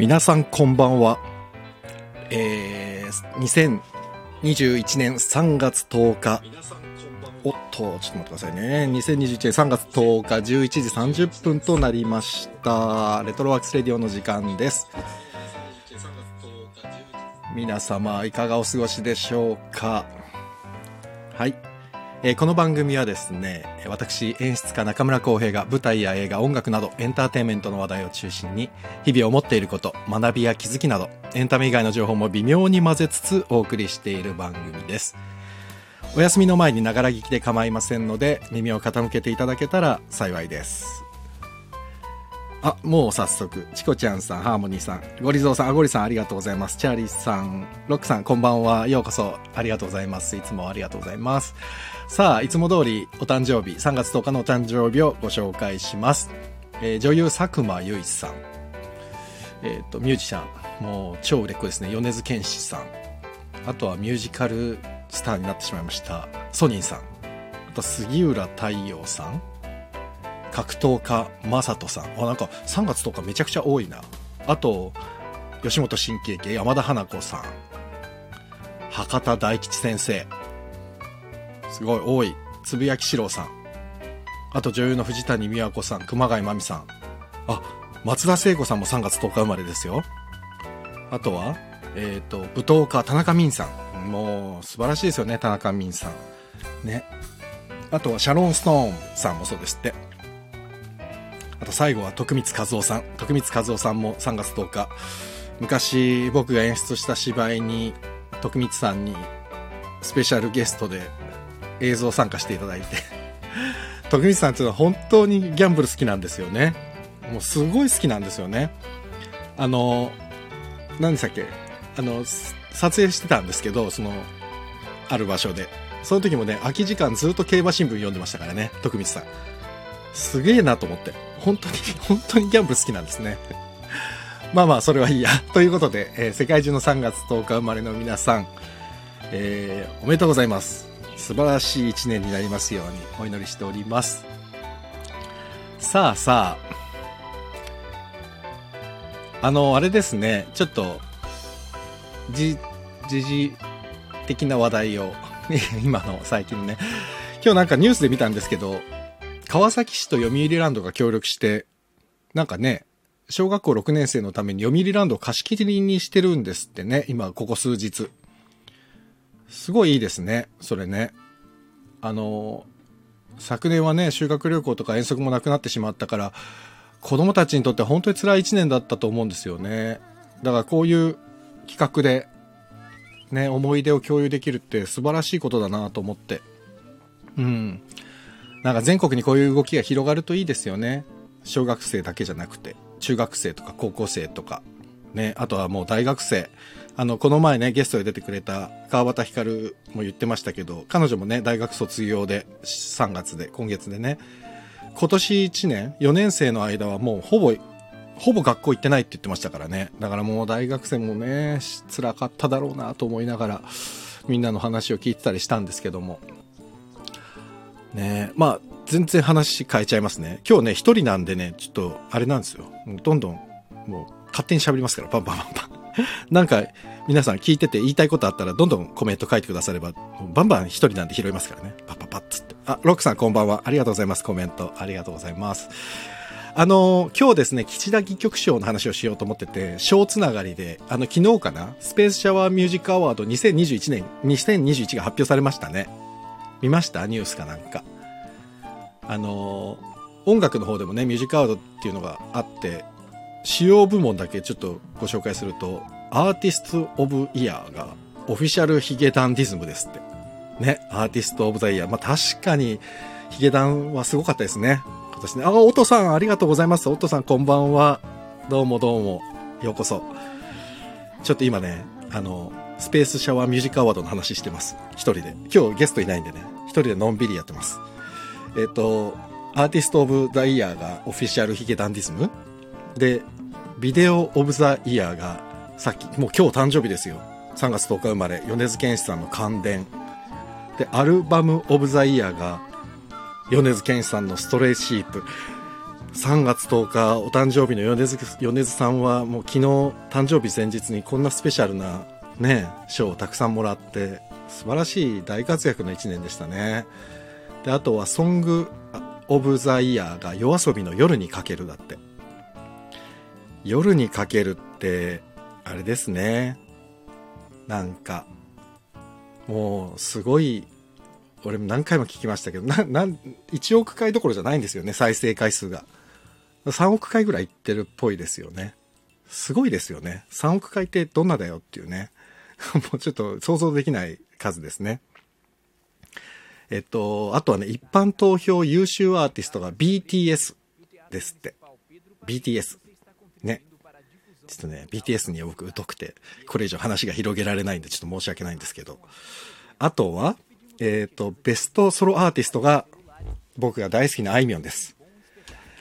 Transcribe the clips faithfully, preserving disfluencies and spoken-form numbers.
皆さんこんばんは、えー、にせんにじゅういちねんさんがつとおか、おっとちょっと待ってくださいね。にせんにじゅういちねんさんがつとおかじゅういちじさんじゅっぷんとなりました。レトロワークスレディオの時間です。皆様いかがお過ごしでしょうか。はい、えー、この番組はですね、私演出家中村光平が舞台や映画、音楽などエンターテインメントの話題を中心に、日々思っていること、学びや気づきなどエンタメ以外の情報も微妙に混ぜつつお送りしている番組です。お休みの前にながら聞きで構いませんので、耳を傾けていただけたら幸いです。あ、もう早速、チコちゃんさん、ハーモニーさん、ゴリゾウさん、アゴリさん、ありがとうございます。チャーリーさん、ロックさん、こんばんは、ようこそ、ありがとうございます。いつもありがとうございます。さあ、いつも通りお誕生日、さんがつとおかのお誕生日をご紹介します。えー、女優佐久間由衣さん、えー、とミュージシャン、もう超売れっ子ですね、米津玄師さん、あとはミュージカルスターになってしまいましたソニンさん、あと杉浦太陽さん、格闘家マサトさん、あ、なんかさんがつとかめちゃくちゃ多いな。あと吉本新喜劇山田花子さん、博多大吉先生、すごい多い。つぶやきしろうさん、あと女優の藤谷美和子さん、熊谷真美さん、あ、松田聖子さんもさんがつとおか生まれですよ。あとはえっと舞踏家田中泯さん、もう素晴らしいですよね、田中泯さんね。あとはシャロン・ストーンさんもそうですって。あと最後は徳光和夫さん、徳光和夫さんもさんがつとおか、昔僕が演出した芝居に徳光さんにスペシャルゲストで映像参加していただいて徳光さんっていうのは本当にギャンブル好きなんですよね。もうすごい好きなんですよね。あの何でしたっけ、あの撮影してたんですけど、そのある場所で、その時もね、空き時間ずっと競馬新聞読んでましたからね、徳光さんすげえなと思って、本当に本当にギャンブル好きなんですねまあまあそれはいいやということで、えー、世界中のさんがつとおか生まれの皆さん、えー、おめでとうございます。素晴らしいいちねんになりますようにお祈りしております。さあさあ、あのあれですね、ちょっと時事的な話題を今の最近ね、今日なんかニュースで見たんですけど、川崎市と読売ランドが協力して、なんかね、小学校ろくねん生のために読売ランドを貸し切りにしてるんですってね、今、ここ数日。すごいいいですね、それね。あの、昨年はね、修学旅行とか遠足もなくなってしまったから、子供たちにとって本当に辛いいちねんだったと思うんですよね。だからこういう企画で、ね、思い出を共有できるって素晴らしいことだなと思って。うん。なんか全国にこういう動きが広がるといいですよね。小学生だけじゃなくて、中学生とか高校生とか、ね、あとはもう大学生。あの、この前ね、ゲストで出てくれた川端光も言ってましたけど、彼女もね、大学卒業でさんがつで、今月でね、今年いちねん、よねん生の間はもうほぼ、ほぼ学校行ってないって言ってましたからね。だからもう大学生もね、辛かっただろうなと思いながら、みんなの話を聞いてたりしたんですけども。ねえ、まあ全然話変えちゃいますね。今日ね、一人なんでね、ちょっとあれなんですよ。どんどんもう勝手に喋りますから、バンバンバンバンなんか皆さん聞いてて言いたいことあったらどんどんコメント書いてくだされば、バンバン一人なんで拾いますからね、パッパッパッつって。あ、ロックさんこんばんは、ありがとうございます。コメントありがとうございます。あのー、今日ですね、岸田戯曲賞の話をしようと思ってて、賞つながりで、あの昨日かな、スペースシャワーミュージックアワードにせんにじゅういちねんにせんにじゅういちが発表されましたね。見ました？ニュースかなんか。あのー、音楽の方でもね、ミュージックアワードっていうのがあって、主要部門だけちょっとご紹介すると、アーティスト・オブ・イヤーがオフィシャルヒゲダンディズムですって。ね、アーティスト・オブ・ザ・イヤー。まあ、確かにヒゲダンはすごかったですね。今年ね。あ、おとさんありがとうございます。おとさんこんばんは。どうもどうも。ようこそ。ちょっと今ね、あのー、スペースシャワーミュージックアワードの話してます。一人で。今日ゲストいないんでね。一人でのんびりやってます。えっと、アーティストオブザイヤーがオフィシャルヒゲダンディズムで、ビデオオブザイヤーがさっき、もう今日誕生日ですよ。さんがつとおか生まれ、米津玄師さんの感電。で、アルバムオブザイヤーが米津玄師さんのストレイシープ。さんがつとおかお誕生日の米津、米津さんはもう昨日誕生日前日にこんなスペシャルなね賞をたくさんもらって素晴らしい大活躍のいちねんでしたね。であとはソングオブザイヤーがYOASOBIの夜にかけるだって。夜にかけるってあれですね、なんかもうすごい、俺も何回も聞きましたけど、な、なん、いちおく回どころじゃないんですよね、再生回数が。さんおく回ぐらいいってるっぽいですよね。すごいですよね。さんおく回ってどんなだよっていうね。もうちょっと想像できない数ですね。えっと、あとはね、一般投票優秀アーティストが ビーティーエス ですって。ビーティーエス。ね。ちょっとね、ビーティーエス には僕疎くて、これ以上話が広げられないんで、ちょっと申し訳ないんですけど。あとは、えっと、ベストソロアーティストが、僕が大好きなあいみょんです。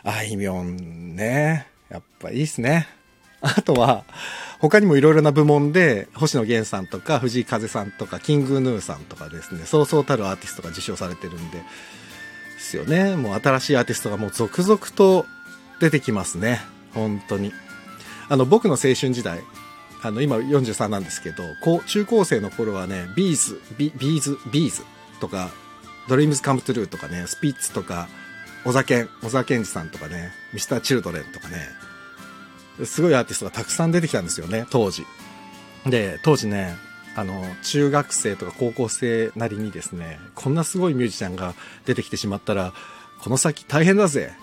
あいみょんね。やっぱいいっすね。あとは、他にもいろいろな部門で、星野源さんとか、藤井風さんとか、キングヌーさんとかですね、そうそうたるアーティストが受賞されてるんで、ですよね。もう新しいアーティストがもう続々と出てきますね。本当に。あの、僕の青春時代、あの、今よんじゅうさんなんですけど、中高生の頃はね、B'z、B'z、B'z とか、Dreams Come True とかね、スピッツとか、小沢健、小沢健二さんとかね、ミスターチルドレン とかね、すごいアーティストがたくさん出てきたんですよね、当時。で、当時ね、あの、中学生とか高校生なりにですね、こんなすごいミュージシャンが出てきてしまったら、この先大変だぜ。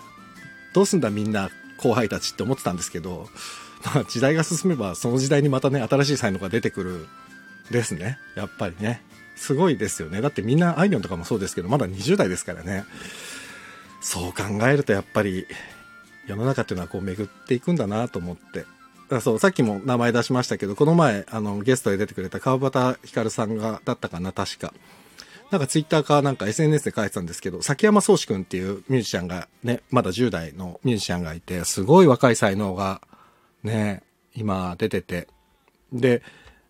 どうすんだみんな後輩たちって思ってたんですけど、まあ、時代が進めばその時代にまたね新しい才能が出てくるですね。やっぱりねすごいですよね。だってみんなあいみょんとかもそうですけどまだにじゅうだいですからね。そう考えるとやっぱり世の中っていうのはこう巡っていくんだなと思って。だそう、さっきも名前出しましたけどこの前あのゲストで出てくれた川端ひかるさんがだったかな、確かなんかツイッターかなんか エスエヌエス で書いてたんですけど、崎山壮志くんっていうミュージシャンがね、まだじゅうだいのミュージシャンがいて、すごい若い才能がね、今出てて、で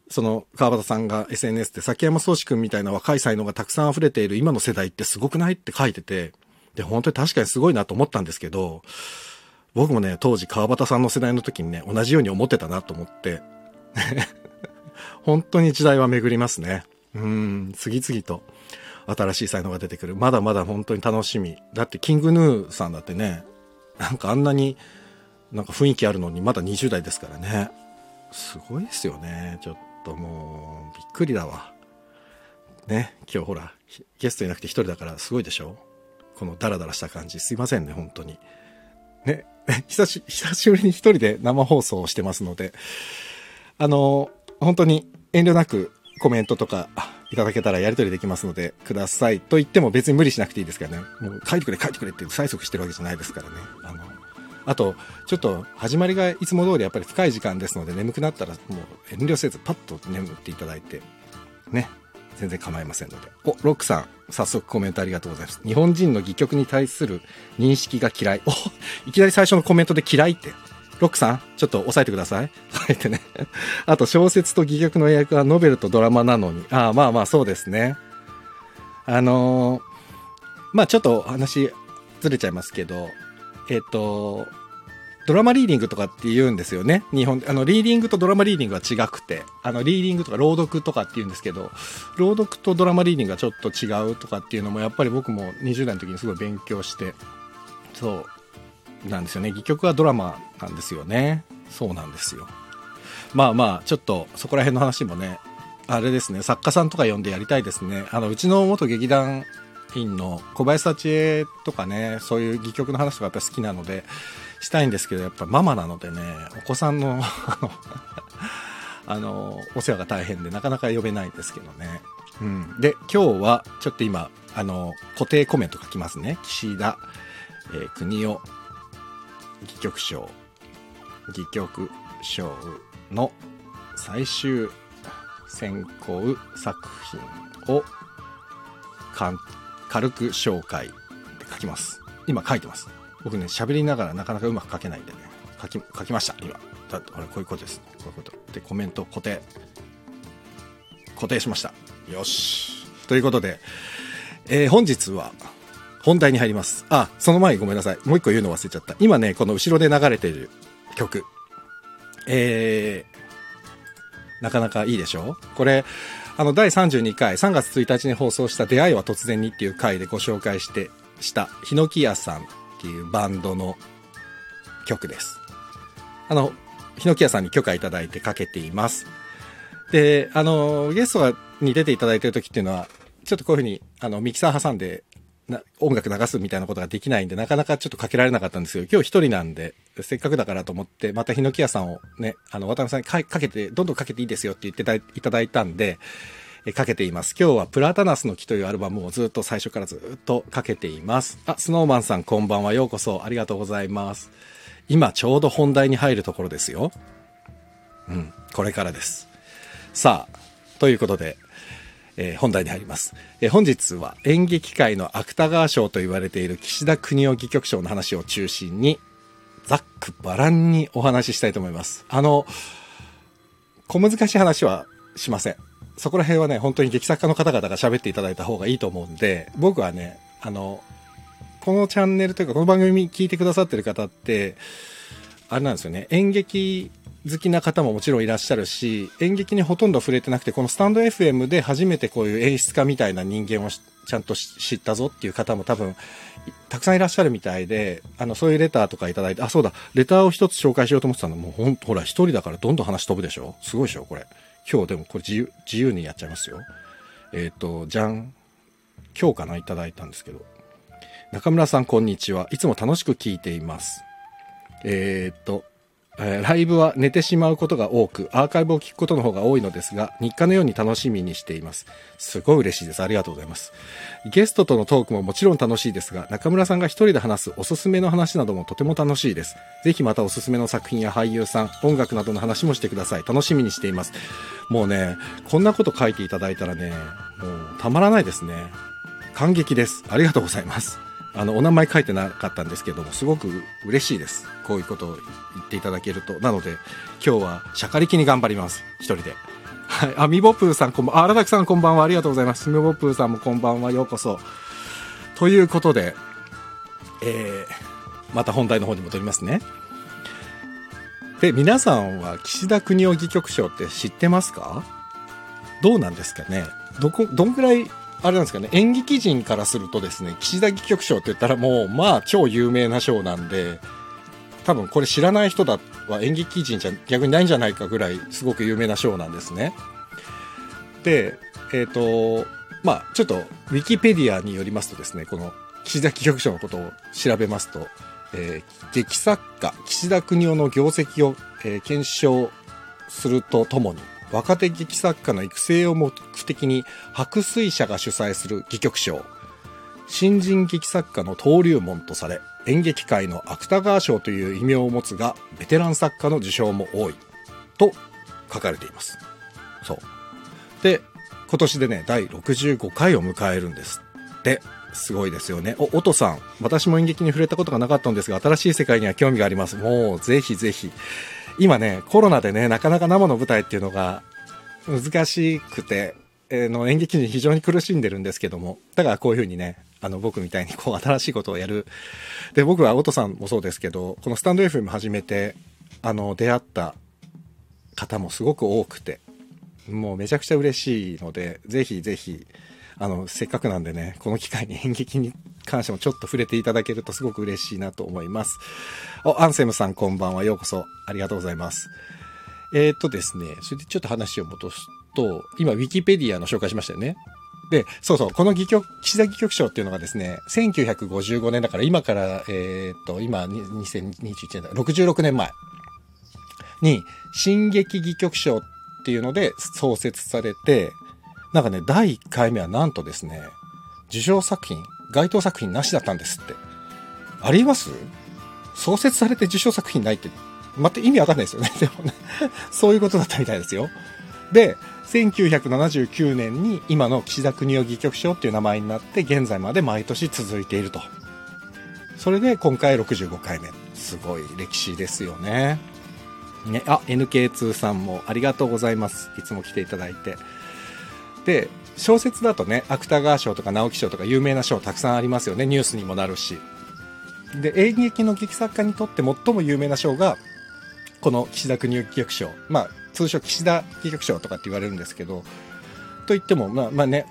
その川端さんが エスエヌエス で崎山壮志くんみたいな若い才能がたくさん溢れている今の世代ってすごくないって書いてて、で本当に確かにすごいなと思ったんですけど、僕もね当時川端さんの世代の時にね同じように思ってたなと思って本当に時代は巡りますね。うーん、次々と新しい才能が出てくる。まだまだ本当に楽しみだって。キングヌーさんだってね、なんかあんなになんか雰囲気あるのにまだにじゅうだいですからね。すごいですよね。ちょっともうびっくりだわ。ね、今日ほらゲストいなくて一人だからすごいでしょ。このダラダラした感じすいませんね本当に。ね、久し久しぶりに一人で生放送をしてますので、あの本当に遠慮なくコメントとかいただけたらやり取りできますのでくださいと言っても別に無理しなくていいですからね。もう書いてくれ書いてくれって催促してるわけじゃないですからね。あのあとちょっと始まりがいつも通りやっぱり深い時間ですので、眠くなったらもう遠慮せずパッと眠っていただいてね、全然構いませんので。お、ロックさん早速コメントありがとうございます。日本人の戯曲に対する認識が嫌い。お、いきなり最初のコメントで嫌いって。ロックさんちょっと押さえてください書いてねあと小説と戯曲の英訳はノベルとドラマなのに。ああ、まあまあそうですね。あのー、まあちょっと話ずれちゃいますけど、えっと、ドラマリーディングとかって言うんですよね。日本、あの、リーディングとドラマリーディングは違くて、あの、リーディングとか朗読とかって言うんですけど、朗読とドラマリーディングがちょっと違うとかっていうのも、やっぱり僕もにじゅうだいの時にすごい勉強して、そう、なんですよね。戯曲はドラマなんですよね。そうなんですよ。まあまあ、ちょっとそこら辺の話もね、あれですね、作家さんとか呼んでやりたいですね。あの、うちの元劇団、の小林幸恵とかね、そういう戯曲の話とかやっぱ好きなのでしたいんですけど、やっぱママなのでね、お子さんのあのお世話が大変でなかなか呼べないですけどね、うん、で今日はちょっと今あの固定コメント書きますね。岸田、えー、国夫戯曲賞戯曲賞の最終選考作品を軽く紹介って書きます。今書いてます。僕ね喋りながらなかなかうまく書けないんでね、書き書きました今。だってこれこういうことです、ね、こういうことでコメント固定固定しました。よしということで、えー、本日は本題に入ります。あ、その前にごめんなさい、もう一個言うの忘れちゃった。今ねこの後ろで流れてる曲、えー、なかなかいいでしょ。これあのだいさんじゅうにかいさんがつついたちに放送した出会いは突然にっていう回でご紹介してしたヒノキ屋さんっていうバンドの曲です。あのヒノキ屋さんに許可いただいてかけています。で、あのゲストに出ていただいてる時っていうのはちょっとこういう風にあのミキサー挟んでな音楽流すみたいなことができないんでなかなかちょっとかけられなかったんですけど、今日一人なんでせっかくだからと思ってまたヒノキ屋さんをね、あの渡辺さんに か, かけてどんどんかけていいですよって言ってだいただいたんでえかけています。今日はプラタナスの木というアルバムをずっと最初からずっとかけています。あ、スノーマンさんこんばんは、ようこそありがとうございます。今ちょうど本題に入るところですよ。うん、これからです。さあ、ということでえー、本題に入ります、えー、本日は演劇界の芥川賞と言われている岸田國士戯曲賞の話を中心にざっくばらんにお話ししたいと思います。あの小難しい話はしません。そこら辺はね本当に劇作家の方々が喋っていただいた方がいいと思うんで、僕はねあのこのチャンネルというかこの番組聞いてくださってる方ってあれなんですよね、演劇好きな方ももちろんいらっしゃるし、演劇にほとんど触れてなくてこのスタンド エフエム で初めてこういう演出家みたいな人間をちゃんと知ったぞっていう方も多分たくさんいらっしゃるみたいで、あのそういうレターとかいただいて、あ、そうだ、レターを一つ紹介しようと思ってたの、もうほんとほら一人だからどんどん話飛ぶでしょ、すごいでしょこれ。今日でもこれ自由、自由にやっちゃいますよ。えっとじゃん、今日かないただいたんですけど、中村さんこんにちは、いつも楽しく聞いています。えっとライブは寝てしまうことが多くアーカイブを聞くことの方が多いのですが日課のように楽しみにしています。すごい嬉しいです、ありがとうございます。ゲストとのトークももちろん楽しいですが中村さんが一人で話すおすすめの話などもとても楽しいです。ぜひまたおすすめの作品や俳優さん、音楽などの話もしてください。楽しみにしています。もうねこんなこと書いていただいたらねもうたまらないですね、感激です、ありがとうございます。あのお名前書いてなかったんですけどもすごく嬉しいです、こういうことを言っていただけると。なので今日はしゃかりきに頑張ります、一人で。はい、あ、みぼぷーさんこんばんは、荒滝さんこんばんは、ありがとうございます。みぼぷーさんもこんばんは、ようこそ。ということで、えー、また本題の方に戻りますね。で、皆さんは岸田國士戯曲賞って知ってますか？どうなんですかね、どこどんくらいあれなんですかね、演劇人からするとですね、岸田戯曲賞って言ったらもうまあ超有名な賞なんで、多分これ知らない人だは演劇人じゃ逆にないんじゃないかぐらいすごく有名な賞なんですね。で、えっとまあちょっとウィキペディアによりますとですね、この岸田戯曲賞のことを調べますと、えー、劇作家岸田國士の業績を、えー、検証するとともに若手劇作家の育成を目的に白水社が主催する戯曲賞、新人劇作家の登竜門とされ演劇界の芥川賞という異名を持つがベテラン作家の受賞も多いと書かれています。そうで、今年でねだいろくじゅうごかいを迎えるんですって。すごいですよね。お、おとさん、私も演劇に触れたことがなかったんですが新しい世界には興味があります。もうぜひぜひ。今ねコロナでねなかなか生の舞台っていうのが難しくて、えー、の演劇に非常に苦しんでるんですけども、だからこういう風にねあの僕みたいにこう新しいことをやる。で、僕は音さんもそうですけどこのスタンド エフエム 始めてあの出会った方もすごく多くてもうめちゃくちゃ嬉しいので、ぜひぜひあのせっかくなんでねこの機会に演劇に関してもちょっと触れていただけるとすごく嬉しいなと思います。お、アンセムさんこんばんは、ようこそありがとうございます。えー、っとですねそれでちょっと話を戻すと、今ウィキペディアの紹介しましたよね。で、そうそう、この戯曲岸田戯曲賞っていうのがですねせんきゅうひゃくごじゅうごねんだから今からえー、っと今にせんにじゅういちねんだろくじゅうろくねんまえに新劇戯曲賞っていうので創設されて、なんかねだいいっかいめはなんとですね受賞作品該当作品なしだったんですって。あります？創設されて受賞作品ないって全く意味わかんないですよね。でもねそういうことだったみたいですよ。で、せんきゅうひゃくななじゅうきゅうねんに今の岸田國士戯曲賞っていう名前になって現在まで毎年続いていると。それで今回ろくじゅうごかいめ、すごい歴史ですよね。ね、あ、エヌケーツー さんもありがとうございます、いつも来ていただいて。で、小説だとね、芥川賞とか直木賞とか有名な賞たくさんありますよね。ニュースにもなるし。で、演劇の劇作家にとって最も有名な賞がこの岸田国劇賞、まあ通称岸田劇賞とかって言われるんですけど、と言ってもまあまあね、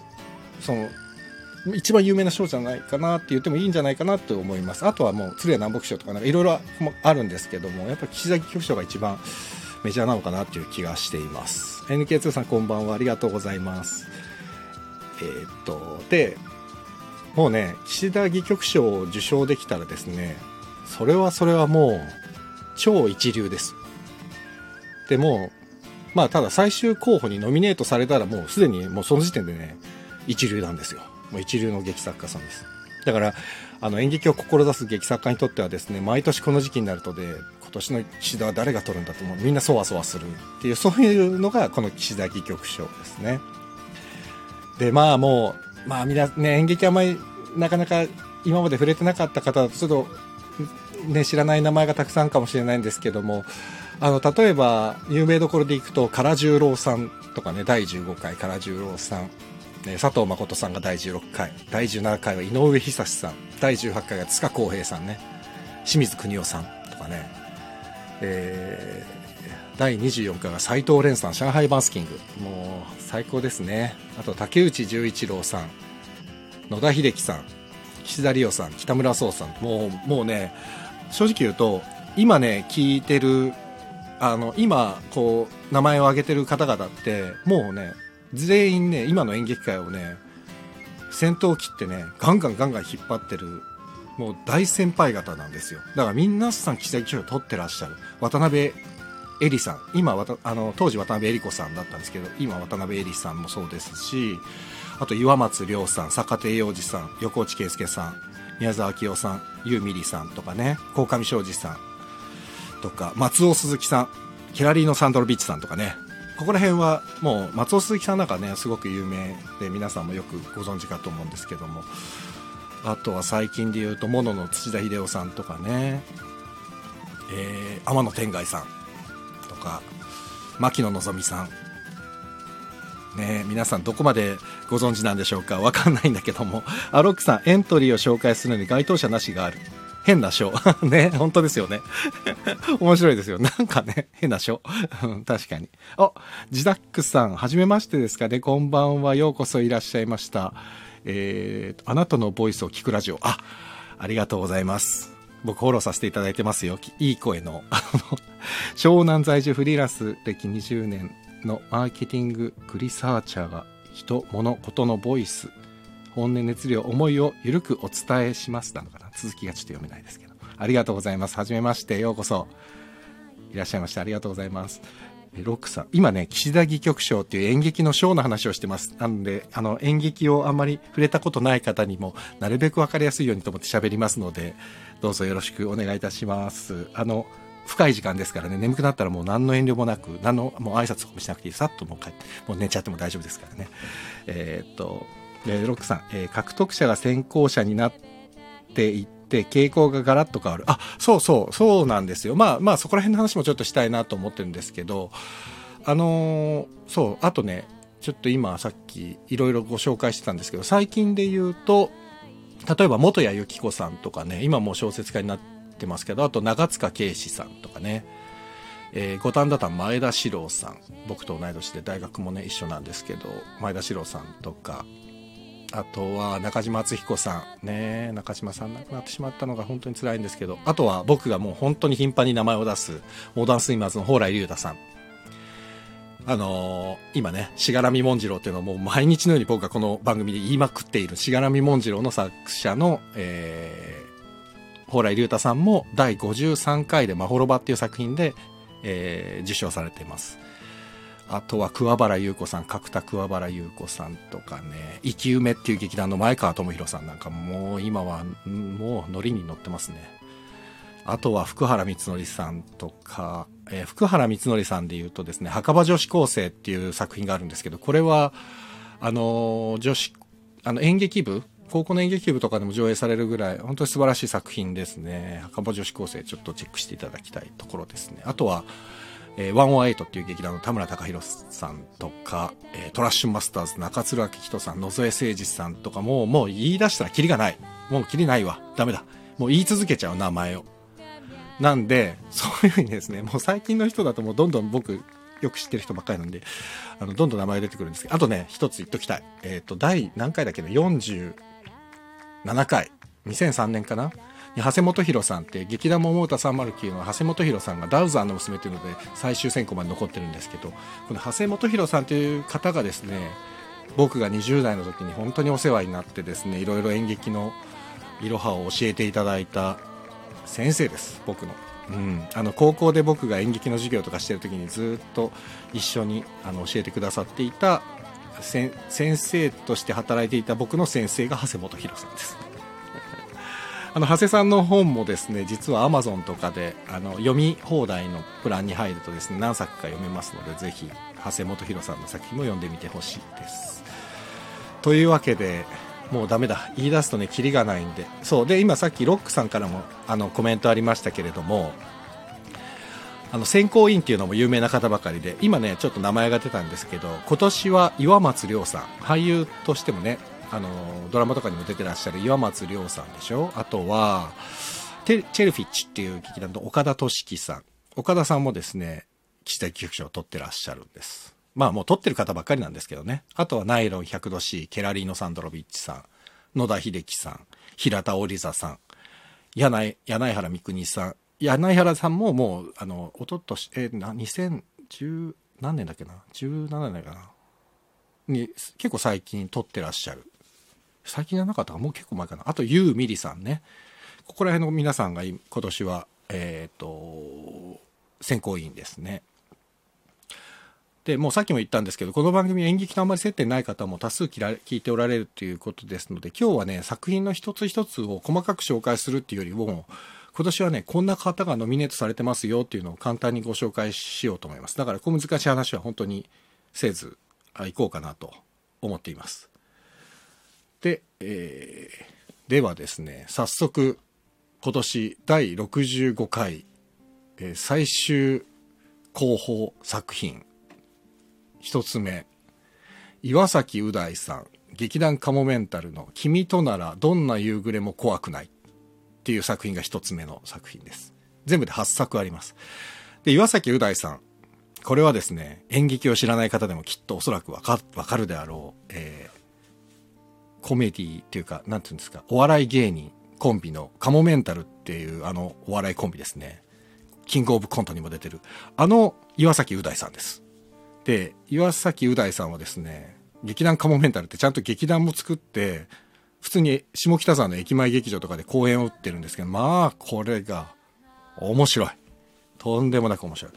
その一番有名な賞じゃないかなって言ってもいいんじゃないかなと思います。あとはもう鶴屋南北賞とかなんかいろいろあるんですけども、やっぱり岸田劇賞が一番メジャーなのかなっていう気がしています。 エヌケーツー さんこんばんは、ありがとうございます。えー、っとでもうね、岸田戯曲賞を受賞できたらですね、それはそれはもう超一流です。でもまあただ最終候補にノミネートされたらもうすでにもうその時点でね一流なんですよ。もう一流の劇作家さんです。だからあの演劇を志す劇作家にとってはですね、毎年この時期になるとで、今年の岸田は誰が取るんだともうみんなそわそわするっていう、そういうのがこの岸田戯曲賞ですね。でまあもうまあみんなね、演劇あんまりなかなか今まで触れてなかった方だとちょっとね、知らない名前がたくさんかもしれないんですけども、あの例えば有名どころでいくと唐十郎さんとかね、だいじゅうごかい唐十郎さん、ね、佐藤誠さんがだいじゅうろっかい、だいじゅうななかいは井上久志さん、だいじゅうはちかいが塚浩平さんね、清水邦夫さんとかね、えー、だいにじゅうよんかいが斉藤蓮さん、上海バンスキング、もう最高ですね。あと竹内十一郎さん、野田秀樹さん、岸田理央さん、北村壮さん、もう、もうね、正直言うと今ね聞いてるあの今こう名前を挙げてる方々ってもうね全員ね今の演劇界をね先頭を切ってねガンガンガンガン引っ張ってるもう大先輩方なんですよ。だから皆さん記者記者を取ってらっしゃる渡辺恵里さん、今あの当時渡辺恵里子さんだったんですけど、今渡辺恵里さんもそうですし、あと岩松亮さん、坂手洋二さん、横内圭介さん、宮沢明夫さん、ユーミリさんとかね、鴻上尚史さんとか、松尾鈴木さん、ケラリーノ・サンドロビッチさんとかね、ここら辺はもう松尾鈴木さんなんかねすごく有名で皆さんもよくご存知かと思うんですけども、あとは最近で言うとモノの土田秀夫さんとかね、えー、天野天外さんとか牧野望さんね、皆さんどこまでご存知なんでしょうか、わかんないんだけども、アロックさんエントリーを紹介するのに該当者なしがある変な賞ね、本当ですよね面白いですよ、なんかね変な賞確かに。あ、ジダックさんはじめましてですかね、こんばんは、ようこそいらっしゃいました。えー、あなたのボイスを聞くラジオ、あ、ありがとうございます。僕フォローさせていただいてますよ、いい声の湘南在住フリーランス歴にじゅうねんのマーケティングクリサーチャーが人物事のボイス本音熱量思いをゆるくお伝えしますなのかな、続きがちょっと読めないですけど、ありがとうございます。はじめまして、ようこそいらっしゃいました、ありがとうございます。ロックさん今ね岸田戯曲賞っていう演劇の賞の話をしてます。なのであの演劇をあんまり触れたことない方にもなるべく分かりやすいようにと思って喋りますので、どうぞよろしくお願いいたします。あの深い時間ですからね、眠くなったらもう何の遠慮もなく、何のもう挨拶もしなくていい、さっともう帰ってもう寝ちゃっても大丈夫ですからね。えー、っとロックさん、えー、獲得者が先行者になっていって傾向がガラッと変わる。あ、そうそうそうなんですよ。まあまあそこら辺の話もちょっとしたいなと思ってるんですけど、あのー、そう、あとねちょっと今さっきいろいろご紹介してたんですけど、最近で言うと例えば元谷由紀子さんとかね、今もう小説家になってってますけど、あと長塚圭史さんとかね、えー、五反田さん前田史郎さん、僕と同い年で大学もね一緒なんですけど前田史郎さんとか、あとは中島敦彦さんね、中島さん亡くなってしまったのが本当に辛いんですけど、あとは僕がもう本当に頻繁に名前を出すモダンスイマーズの蓬莱竜太さん、あのー、今ねしがらみもんじろうっていうのをもう毎日のように僕がこの番組で言いまくっているしがらみもんじろうの作者のえー蓬莱竜太さんもだいごじゅうさんかいでまほろばっていう作品で、えー、受賞されています。あとは桑原優子さん、角田桑原優子さんとかね、生き埋めっていう劇団の前川智弘さんなんかもう今はもうノリに乗ってますね。あとは福原光則さんとか、えー、福原光則さんでいうとですね、墓場女子高生っていう作品があるんですけど、これはあの女子あの演劇部高校の演劇部とかでも上映されるぐらい本当に素晴らしい作品ですね。墓場女子高生ちょっとチェックしていただきたいところですね。あとはえー、ワンオーエイトっていう劇団の田村隆弘さんとか、えー、トラッシュマスターズ中津明人さん、野添誠二さんとかももう言い出したらキリがない、もうキリないわ、ダメだ、もう言い続けちゃう名前を。なんでそういうふうにですね、もう最近の人だともうどんどん僕よく知ってる人ばっかりなんで、あのどんどん名前出てくるんですけど、あとね一つ言っときたい、えっと第何回だっけね、よんじゅうななかい、にせんさんねんかな、長谷本博さんって劇団桃太さんまるきゅうの長谷本博さんがダウザーの娘というので最終選考まで残ってるんですけど、この長谷本博さんという方がですね、僕がにじゅうだいの時に本当にお世話になってですね、いろいろ演劇のいろはを教えていただいた先生です、僕の。うん、あの高校で僕が演劇の授業とかしてる時にずっと一緒にあの教えてくださっていた先生として働いていた僕の先生が長谷本博さんです。あの長谷さんの本もですね、実は Amazon とかであの読み放題のプランに入るとですね、何作か読めますので、ぜひ長谷本博さんの作品も読んでみてほしいです。というわけで、もうダメだ、言い出すとねキリがないんで。そうで、今さっきロックさんからもあのコメントありましたけれども、あの選考委員っていうのも有名な方ばかりで、今ねちょっと名前が出たんですけど、今年は岩松亮さん、俳優としてもね、あのドラマとかにも出てらっしゃる岩松亮さんでしょ、あとはテチェルフィッチっていう劇団の岡田俊樹さん、岡田さんもですね岸田局長を取ってらっしゃるんです。まあもう撮ってる方ばっかりなんですけどね。あとはナイロン ひゃくどシー、ケラリーノ・サンドロビッチさん、野田秀樹さん、平田織座さん、柳柳原三国さん、柳原さんももう、あの、おととし、え、な、にせんじゅう、何年だっけな、じゅうななねんかな、に、結構最近撮ってらっしゃる。最近じゃなかったか、もう結構前かな。あと、ユー・ミリさんね。ここら辺の皆さんが今年は、えっと、選考委員ですね。でもうさっきも言ったんですけど、この番組演劇とあんまり接点ない方も多数聞いておられるということですので、今日はね作品の一つ一つを細かく紹介するっていうよりも、今年はねこんな方がノミネートされてますよっていうのを簡単にご紹介しようと思います。だから小難しい話は本当にせずいこうかなと思っています。で、えー、ではですね、早速今年だいろくじゅうごかい、えー、最終候補作品一つ目、岩崎う大さん、劇団カモメンタルの君とならどんな夕暮れも怖くないっていう作品が一つ目の作品です。全部ではっさくあります。で、岩崎う大さん、これはですね演劇を知らない方でもきっとおそらくわ か, わかるであろう、えー、コメディっていうか、なんていうんですか、お笑い芸人コンビのカモメンタルっていうあのお笑いコンビですね、キングオブコントにも出てるあの岩崎う大さんです。で、岩崎う大さんはですね、劇団カモメンタルってちゃんと劇団も作って、普通に下北沢の駅前劇場とかで公演を打ってるんですけど、まあ、これが面白い。とんでもなく面白い。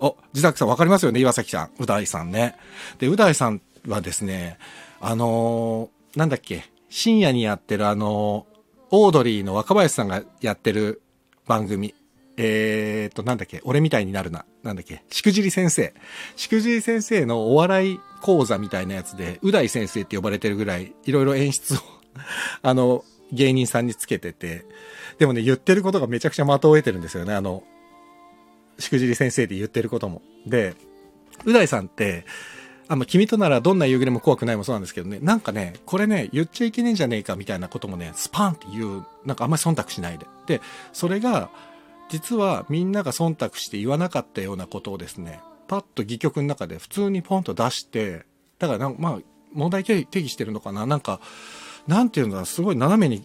お、自宅さんわかりますよね、岩崎さん、う大さんね。で、う大さんはですね、あのー、なんだっけ、深夜にやってるあのー、オードリーの若林さんがやってる番組。えーっと、なんだっけ、俺みたいになるな。なんだっけ、しくじり先生。しくじり先生のお笑い講座みたいなやつで、う大先生って呼ばれてるぐらい、いろいろ演出を、あの、芸人さんにつけてて、でもね、言ってることがめちゃくちゃ的を得てるんですよね、あの、しくじり先生って言ってることも。で、う大さんって、あの、君とならどんな夕暮れも怖くないもそうなんですけどね、なんかね、これね、言っちゃいけねえんじゃねえかみたいなこともね、スパンって言う、なんかあんまり忖度しないで。で、それが、実はみんなが忖度して言わなかったようなことをですね、パッと戯曲の中で普通にポンと出して、だからなんかまあ問題定義してるのかな、なんか、なんていうのか、すごい斜めに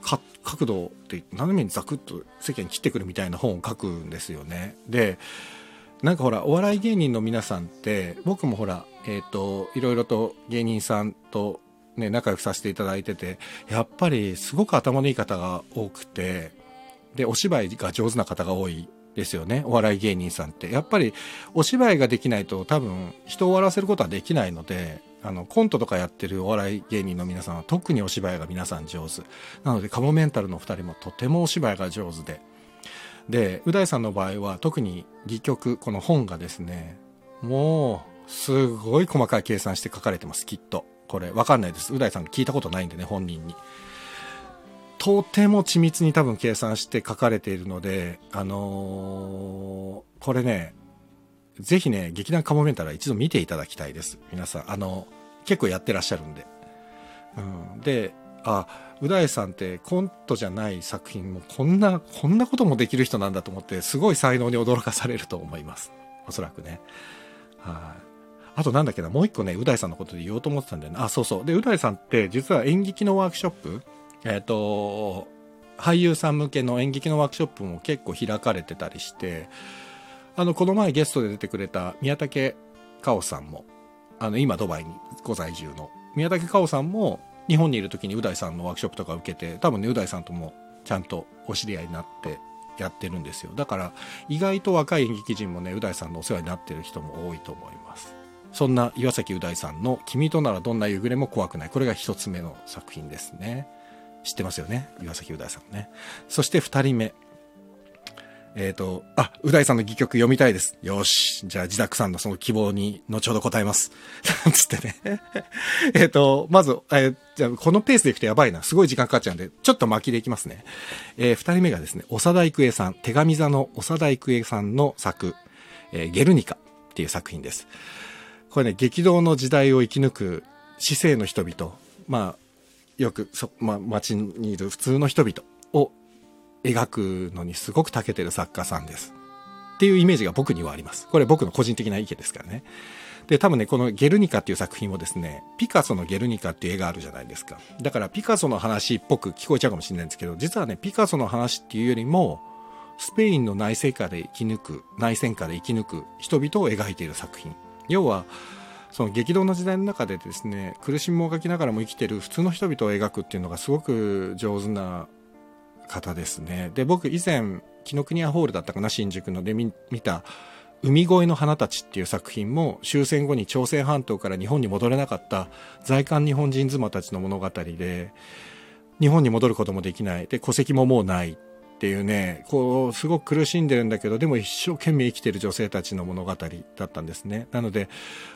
か角度で斜めにザクッと世間に切ってくるみたいな本を書くんですよね。で、なんかほらお笑い芸人の皆さんって、僕もほらえっといろいろと芸人さんとね仲良くさせていただいてて、やっぱりすごく頭のいい方が多くて。で、お芝居が上手な方が多いですよね。お笑い芸人さんって。やっぱり、お芝居ができないと多分、人を笑わせることはできないので、あの、コントとかやってるお笑い芸人の皆さんは特にお芝居が皆さん上手。なので、カモメンタルの二人もとてもお芝居が上手で。で、う大さんの場合は特に戯曲、この本がですね、もう、すごい細かい計算して書かれてます、きっと。これ、わかんないです。う大さん聞いたことないんでね、本人に。とても緻密に多分計算して書かれているので、あのー、これね、ぜひね、劇団カモメンタルは一度見ていただきたいです。皆さん、あの、結構やってらっしゃるんで。うん、で、あ、うだえさんってコントじゃない作品もこんな、こんなこともできる人なんだと思って、すごい才能に驚かされると思います。おそらくね。はい。あとなんだっけな、もう一個ね、うだいさんのことで言おうと思ってたんだよね。あ、そうそう。で、うだいさんって実は演劇のワークショップ、えっと、俳優さん向けの演劇のワークショップも結構開かれてたりして、あの、この前ゲストで出てくれた宮武香央さんも、あの、今ドバイにご在住の宮武香央さんも日本にいる時にうだいさんのワークショップとか受けて、多分ね、うだいさんともちゃんとお知り合いになってやってるんですよ。だから、意外と若い演劇人もね、うだいさんのお世話になってる人も多いと思います。そんな岩崎う大さんの君とならどんな夕暮れも怖くない。これが一つ目の作品ですね。知ってますよね、岩崎う大さんね。そして二人目。えっ、ー、と、あ、う大さんの戯曲読みたいです。よし。じゃあ、自宅さんのその希望に後ほど答えます。なんつってね。えっと、まず、えー、じゃあこのペースでいくとやばいな。すごい時間かかっちゃうんで、ちょっと巻きでいきますね。えー、二人目がですね、長田育英さん、手紙座の長田育英さんの作、えー、ゲルニカっていう作品です。これね、激動の時代を生き抜く市井の人々、まあ、よくそ、まあ、街にいる普通の人々を描くのにすごく長けてる作家さんです。っていうイメージが僕にはあります。これ僕の個人的な意見ですからね。で、多分ね、このゲルニカっていう作品もですね、ピカソのゲルニカっていう絵があるじゃないですか。だからピカソの話っぽく聞こえちゃうかもしれないんですけど、実はね、ピカソの話っていうよりも、スペインの内戦下で生き抜く、内戦下で生き抜く人々を描いている作品。要はその激動の時代の中でですね、苦しみもがきながらも生きてる普通の人々を描くっていうのがすごく上手な方ですね。で、僕以前紀ノ国屋ホールだったかな、新宿ので見た海越えの花たちっていう作品も、終戦後に朝鮮半島から日本に戻れなかった在韓日本人妻たちの物語で、日本に戻ることもできないで、戸籍ももうないっていうね、こうすごく苦しんでるんだけど、でも一生懸命生きてる女性たちの物語だったんですね。なので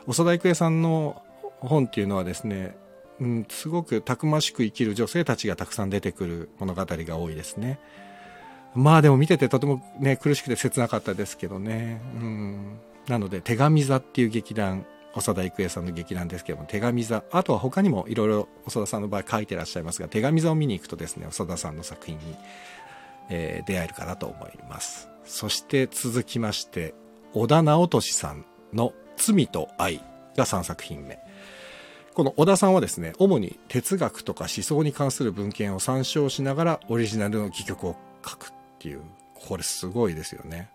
長田育英さんの本っていうのはですね、うん、すごくたくましく生きる女性たちがたくさん出てくる物語が多いですね。まあでも見ててとてもね、苦しくて切なかったですけどね、うん、なので手紙座っていう劇団、長田育英さんの劇団ですけども、手紙座、あとは他にもいろいろ長田さんの場合書いてらっしゃいますが、手紙座を見に行くとですね、長田さんの作品にえー、出会えるかなと思います。そして続きまして、小田直俊さんの罪と愛がさんさくひんめ。この小田さんはですね、主に哲学とか思想に関する文献を参照しながらオリジナルの戯曲を書くっていう、これすごいですよね。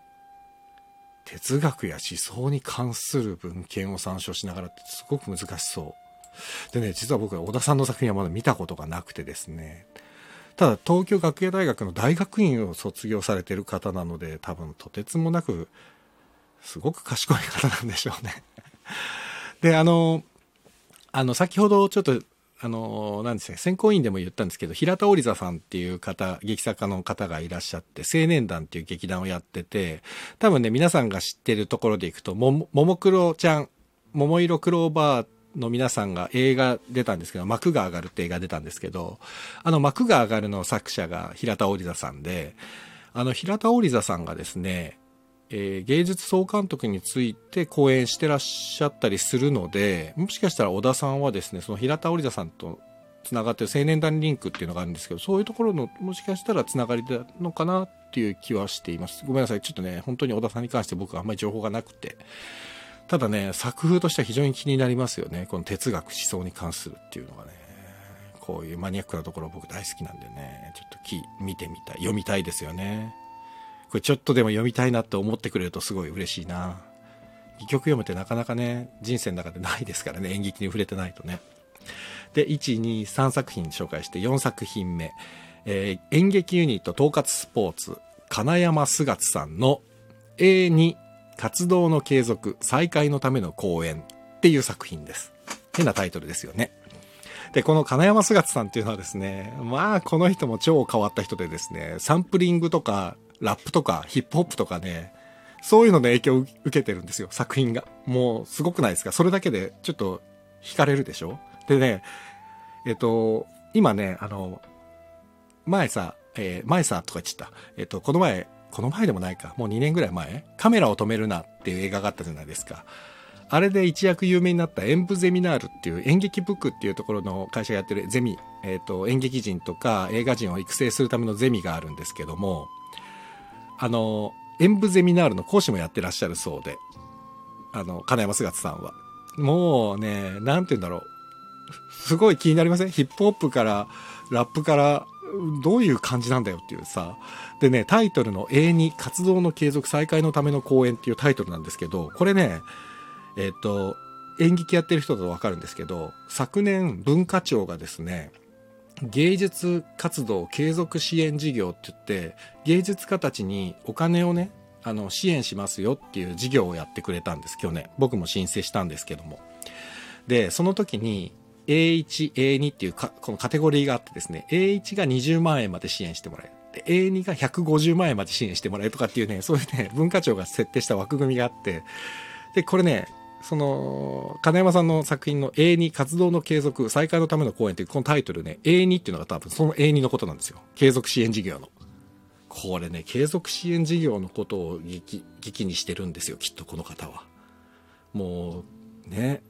哲学や思想に関する文献を参照しながらってすごく難しそう。でね、実は僕は小田さんの作品はまだ見たことがなくてですね、ただ東京学芸大学の大学院を卒業されている方なので、多分とてつもなくすごく賢い方なんでしょうね。で、あの、あの先ほどちょっとあの何ですね、選考委員でも言ったんですけど、平田織座さんっていう方、劇作家の方がいらっしゃって、青年団っていう劇団をやってて、多分ね、皆さんが知ってるところでいくと、ももクロちゃん、桃色クローバーの皆さんが映画出たんですけど、幕が上がるって映画出たんですけど、あの幕が上がるの作者が平田織座さんで、あの平田織座さんがですね、えー、芸術総監督について講演してらっしゃったりするので、もしかしたら小田さんはですね、その平田織座さんとつながってる青年団リンクっていうのがあるんですけど、そういうところのもしかしたらつながりなのかなっていう気はしています。ごめんなさい、ちょっとね、本当に小田さんに関して僕はあんまり情報がなくて、ただね、作風としては非常に気になりますよね。この哲学思想に関するっていうのがね、こういうマニアックなところ僕大好きなんでね、ちょっとき見てみたい、読みたいですよね。これちょっとでも読みたいなって思ってくれるとすごい嬉しいな。戯曲読むってなかなかね、人生の中でないですからね、演劇に触れてないとね。で、いち、に、さんさくひん紹介して、よんさくひんめ、えー、演劇ユニット統括スポーツ金山すがつさんの エーに活動の継続、再開のための講演っていう作品です。変なタイトルですよね。で、この金山すがつさんっていうのはですね、まあこの人も超変わった人でですね、サンプリングとかラップとかヒップホップとかね、そういうのの影響を受けてるんですよ、作品が。もうすごくないですか？それだけでちょっと惹かれるでしょ？でね、えっと、今ね、あの、前さ、えー、前さとか言っちゃった。えっと、この前、この前でもないか、もうにねんぐらい前、カメラを止めるなっていう映画があったじゃないですか。あれで一躍有名になった演舞ゼミナールっていう演劇ブックっていうところの会社がやってるゼミ、えーと、演劇人とか映画人を育成するためのゼミがあるんですけども、あの演舞ゼミナールの講師もやってらっしゃるそうで、あの金山姿さんはもうね、なんて言うんだろう、すごい気になりません？ヒップホップからラップからどういう感じなんだよっていうさ。でね、タイトルの エーツー 活動の継続再開のための講演っていうタイトルなんですけど、これね、えっと演劇やってる人だと分かるんですけど、昨年文化庁がですね、芸術活動継続支援事業って言って、芸術家たちにお金をね、あの支援しますよっていう事業をやってくれたんです。去年僕も申請したんですけども、でその時にエーワン、エーツー っていうか、このカテゴリーがあってですね、エーワン がにじゅうまんえんまで支援してもらえる、で エーツー がひゃくごじゅうまんえんまで支援してもらえるとかっていうね、そういうね、文化庁が設定した枠組みがあって、でこれね、その金山さんの作品の エーツー 活動の継続再開のための講演というこのタイトルね、 エーツー っていうのが多分その エーツー のことなんですよ。継続支援事業の、これね、継続支援事業のことを激激にしてるんですよ、きっとこの方は。もうね、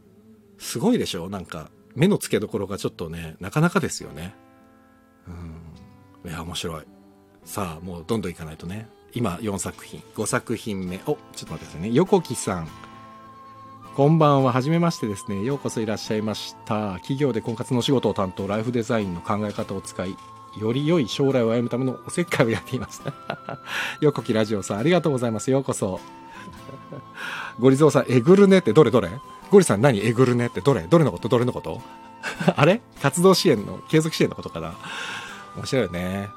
すごいでしょ。なんか目の付けどころがちょっとね、なかなかですよね。うん、いや面白い。さあもうどんどんいかないとね。今よんさくひん、ごさくひんめ。お、ちょっと待ってくださいね。横木さん、こんばんは、はじめましてですね。ようこそいらっしゃいました。企業で婚活の仕事を担当、ライフデザインの考え方を使い、より良い将来を歩むためのおせっかいをやっています。横木ラジオさん、ありがとうございます。ようこそ。ゴリゾウさん、えぐるねってどれどれ、ゴリさん何えぐるねってどれどれのことどれのこと。あれ、活動支援の継続支援のことかな。面白いね。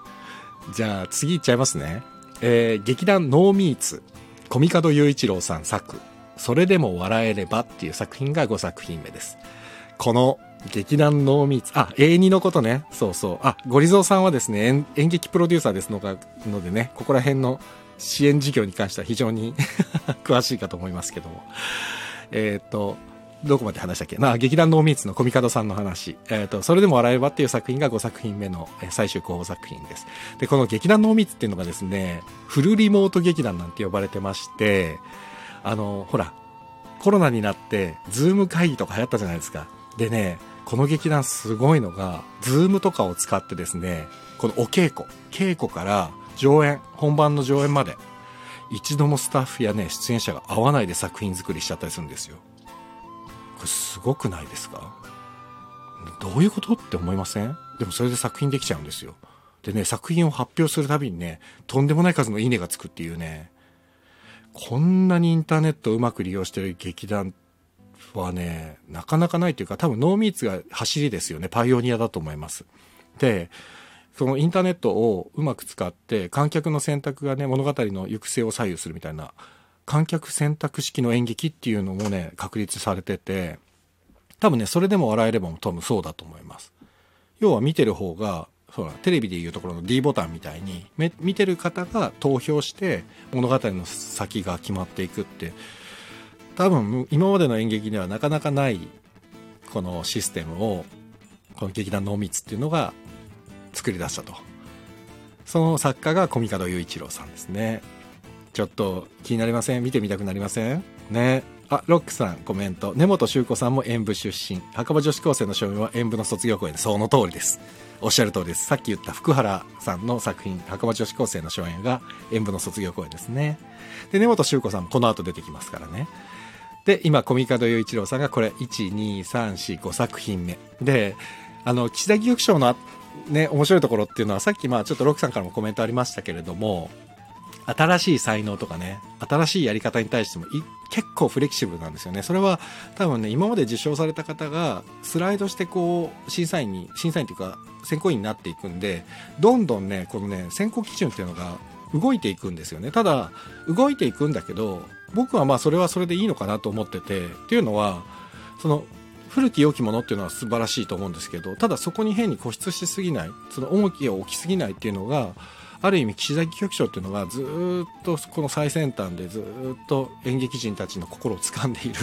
じゃあ次いっちゃいますね。えー、劇団ノーミーツ、小見門雄一郎さん作、それでも笑えればっていう作品がごさくひんめです。この劇団ノーミーツ、あ、エーツー のことね。そうそう、あ、ゴリゾウさんはですね、演, 演劇プロデューサーですのがのでね、ここら辺の支援事業に関しては非常に詳しいかと思いますけども、えっとどこまで話したっけな、劇団ノーミーツの小見門さんの話、えっとそれでも笑えばっていう作品がごさくひんめの最終候補作品です。でこの劇団ノーミーツっていうのがですね、フルリモート劇団なんて呼ばれてまして、あのほらコロナになってズーム会議とか流行ったじゃないですか。でね、この劇団すごいのが、ズームとかを使ってですね、このお稽古稽古から上演、本番の上演まで一度もスタッフやね、出演者が合わないで作品作りしちゃったりするんですよ。これすごくないですか？どういうことって思いません？でもそれで作品できちゃうんですよ。でね、作品を発表するたびにね、とんでもない数のいいねがつくっていうね、こんなにインターネットをうまく利用してる劇団はね、なかなかないというか、多分ノーミーツが走りですよね。パイオニアだと思います。で、そのインターネットをうまく使って観客の選択がね、物語の行く末を左右するみたいな観客選択式の演劇っていうのもね、確立されてて、多分ね、それでも笑えればも多分そうだと思います。要は見てる方が、そうだ、テレビでいうところの D ボタンみたいに見てる方が投票して物語の先が決まっていくって、多分今までの演劇ではなかなかないこのシステムをこの劇団ノーミーツっていうのが作り出したと。その作家が小見門雄一郎さんですね。ちょっと気になりません？見てみたくなりませんね。あ、ロックさんコメント、根本修子さんも演舞出身、墓場女子高生の少年は演舞の卒業公演で、その通りです。おっしゃる通りです。さっき言った福原さんの作品、墓場女子高生の少年が演舞の卒業公演ですね。で、根本修子さんもこの後出てきますからね。で、今小見門雄一郎さんがこれ いち、に、さん、よん、ご 作品目で、あの岸田戯曲賞のね、面白いところっていうのは、さっきまあちょっとロックさんからもコメントありましたけれども、新しい才能とかね、新しいやり方に対しても結構フレキシブルなんですよね。それは多分ね、今まで受賞された方がスライドしてこう審査員に審査員というか選考委員になっていくんで、どんどんね、このね、選考基準っていうのが動いていくんですよね。ただ動いていくんだけど、僕はまあそれはそれでいいのかなと思ってて、っていうのはその古き良きものっていうのは素晴らしいと思うんですけど、ただそこに変に固執しすぎない、その重きを置きすぎないっていうのが、ある意味岸田戯曲賞っていうのがずーっとこの最先端でずーっと演劇人たちの心を掴んでいる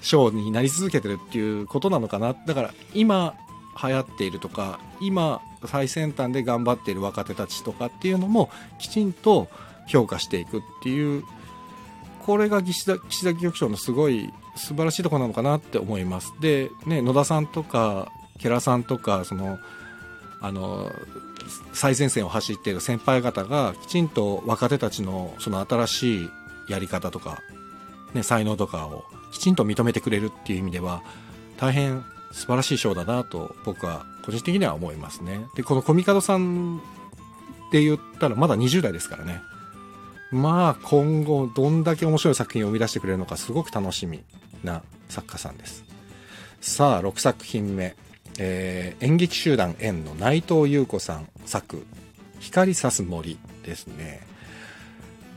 賞になり続けてるっていうことなのかな。だから今流行っているとか、今最先端で頑張っている若手たちとかっていうのも、きちんと評価していくっていう、これが岸田岸田局長のすごい素晴らしいところなのかなって思います。で、ね、野田さんとかケラさんとかそのあの最前線を走っている先輩方がきちんと若手たちのその新しいやり方とか、ね、才能とかをきちんと認めてくれるっていう意味では大変素晴らしい賞だなと僕は個人的には思いますね。で、このコミカドさんって言ったらまだにじゅうだいですからね。まあ今後どんだけ面白い作品を生み出してくれるのかすごく楽しみな作家さんです。さあろくさくひんめ、えー、演劇集団円の内藤裕子さん作光さす森ですね。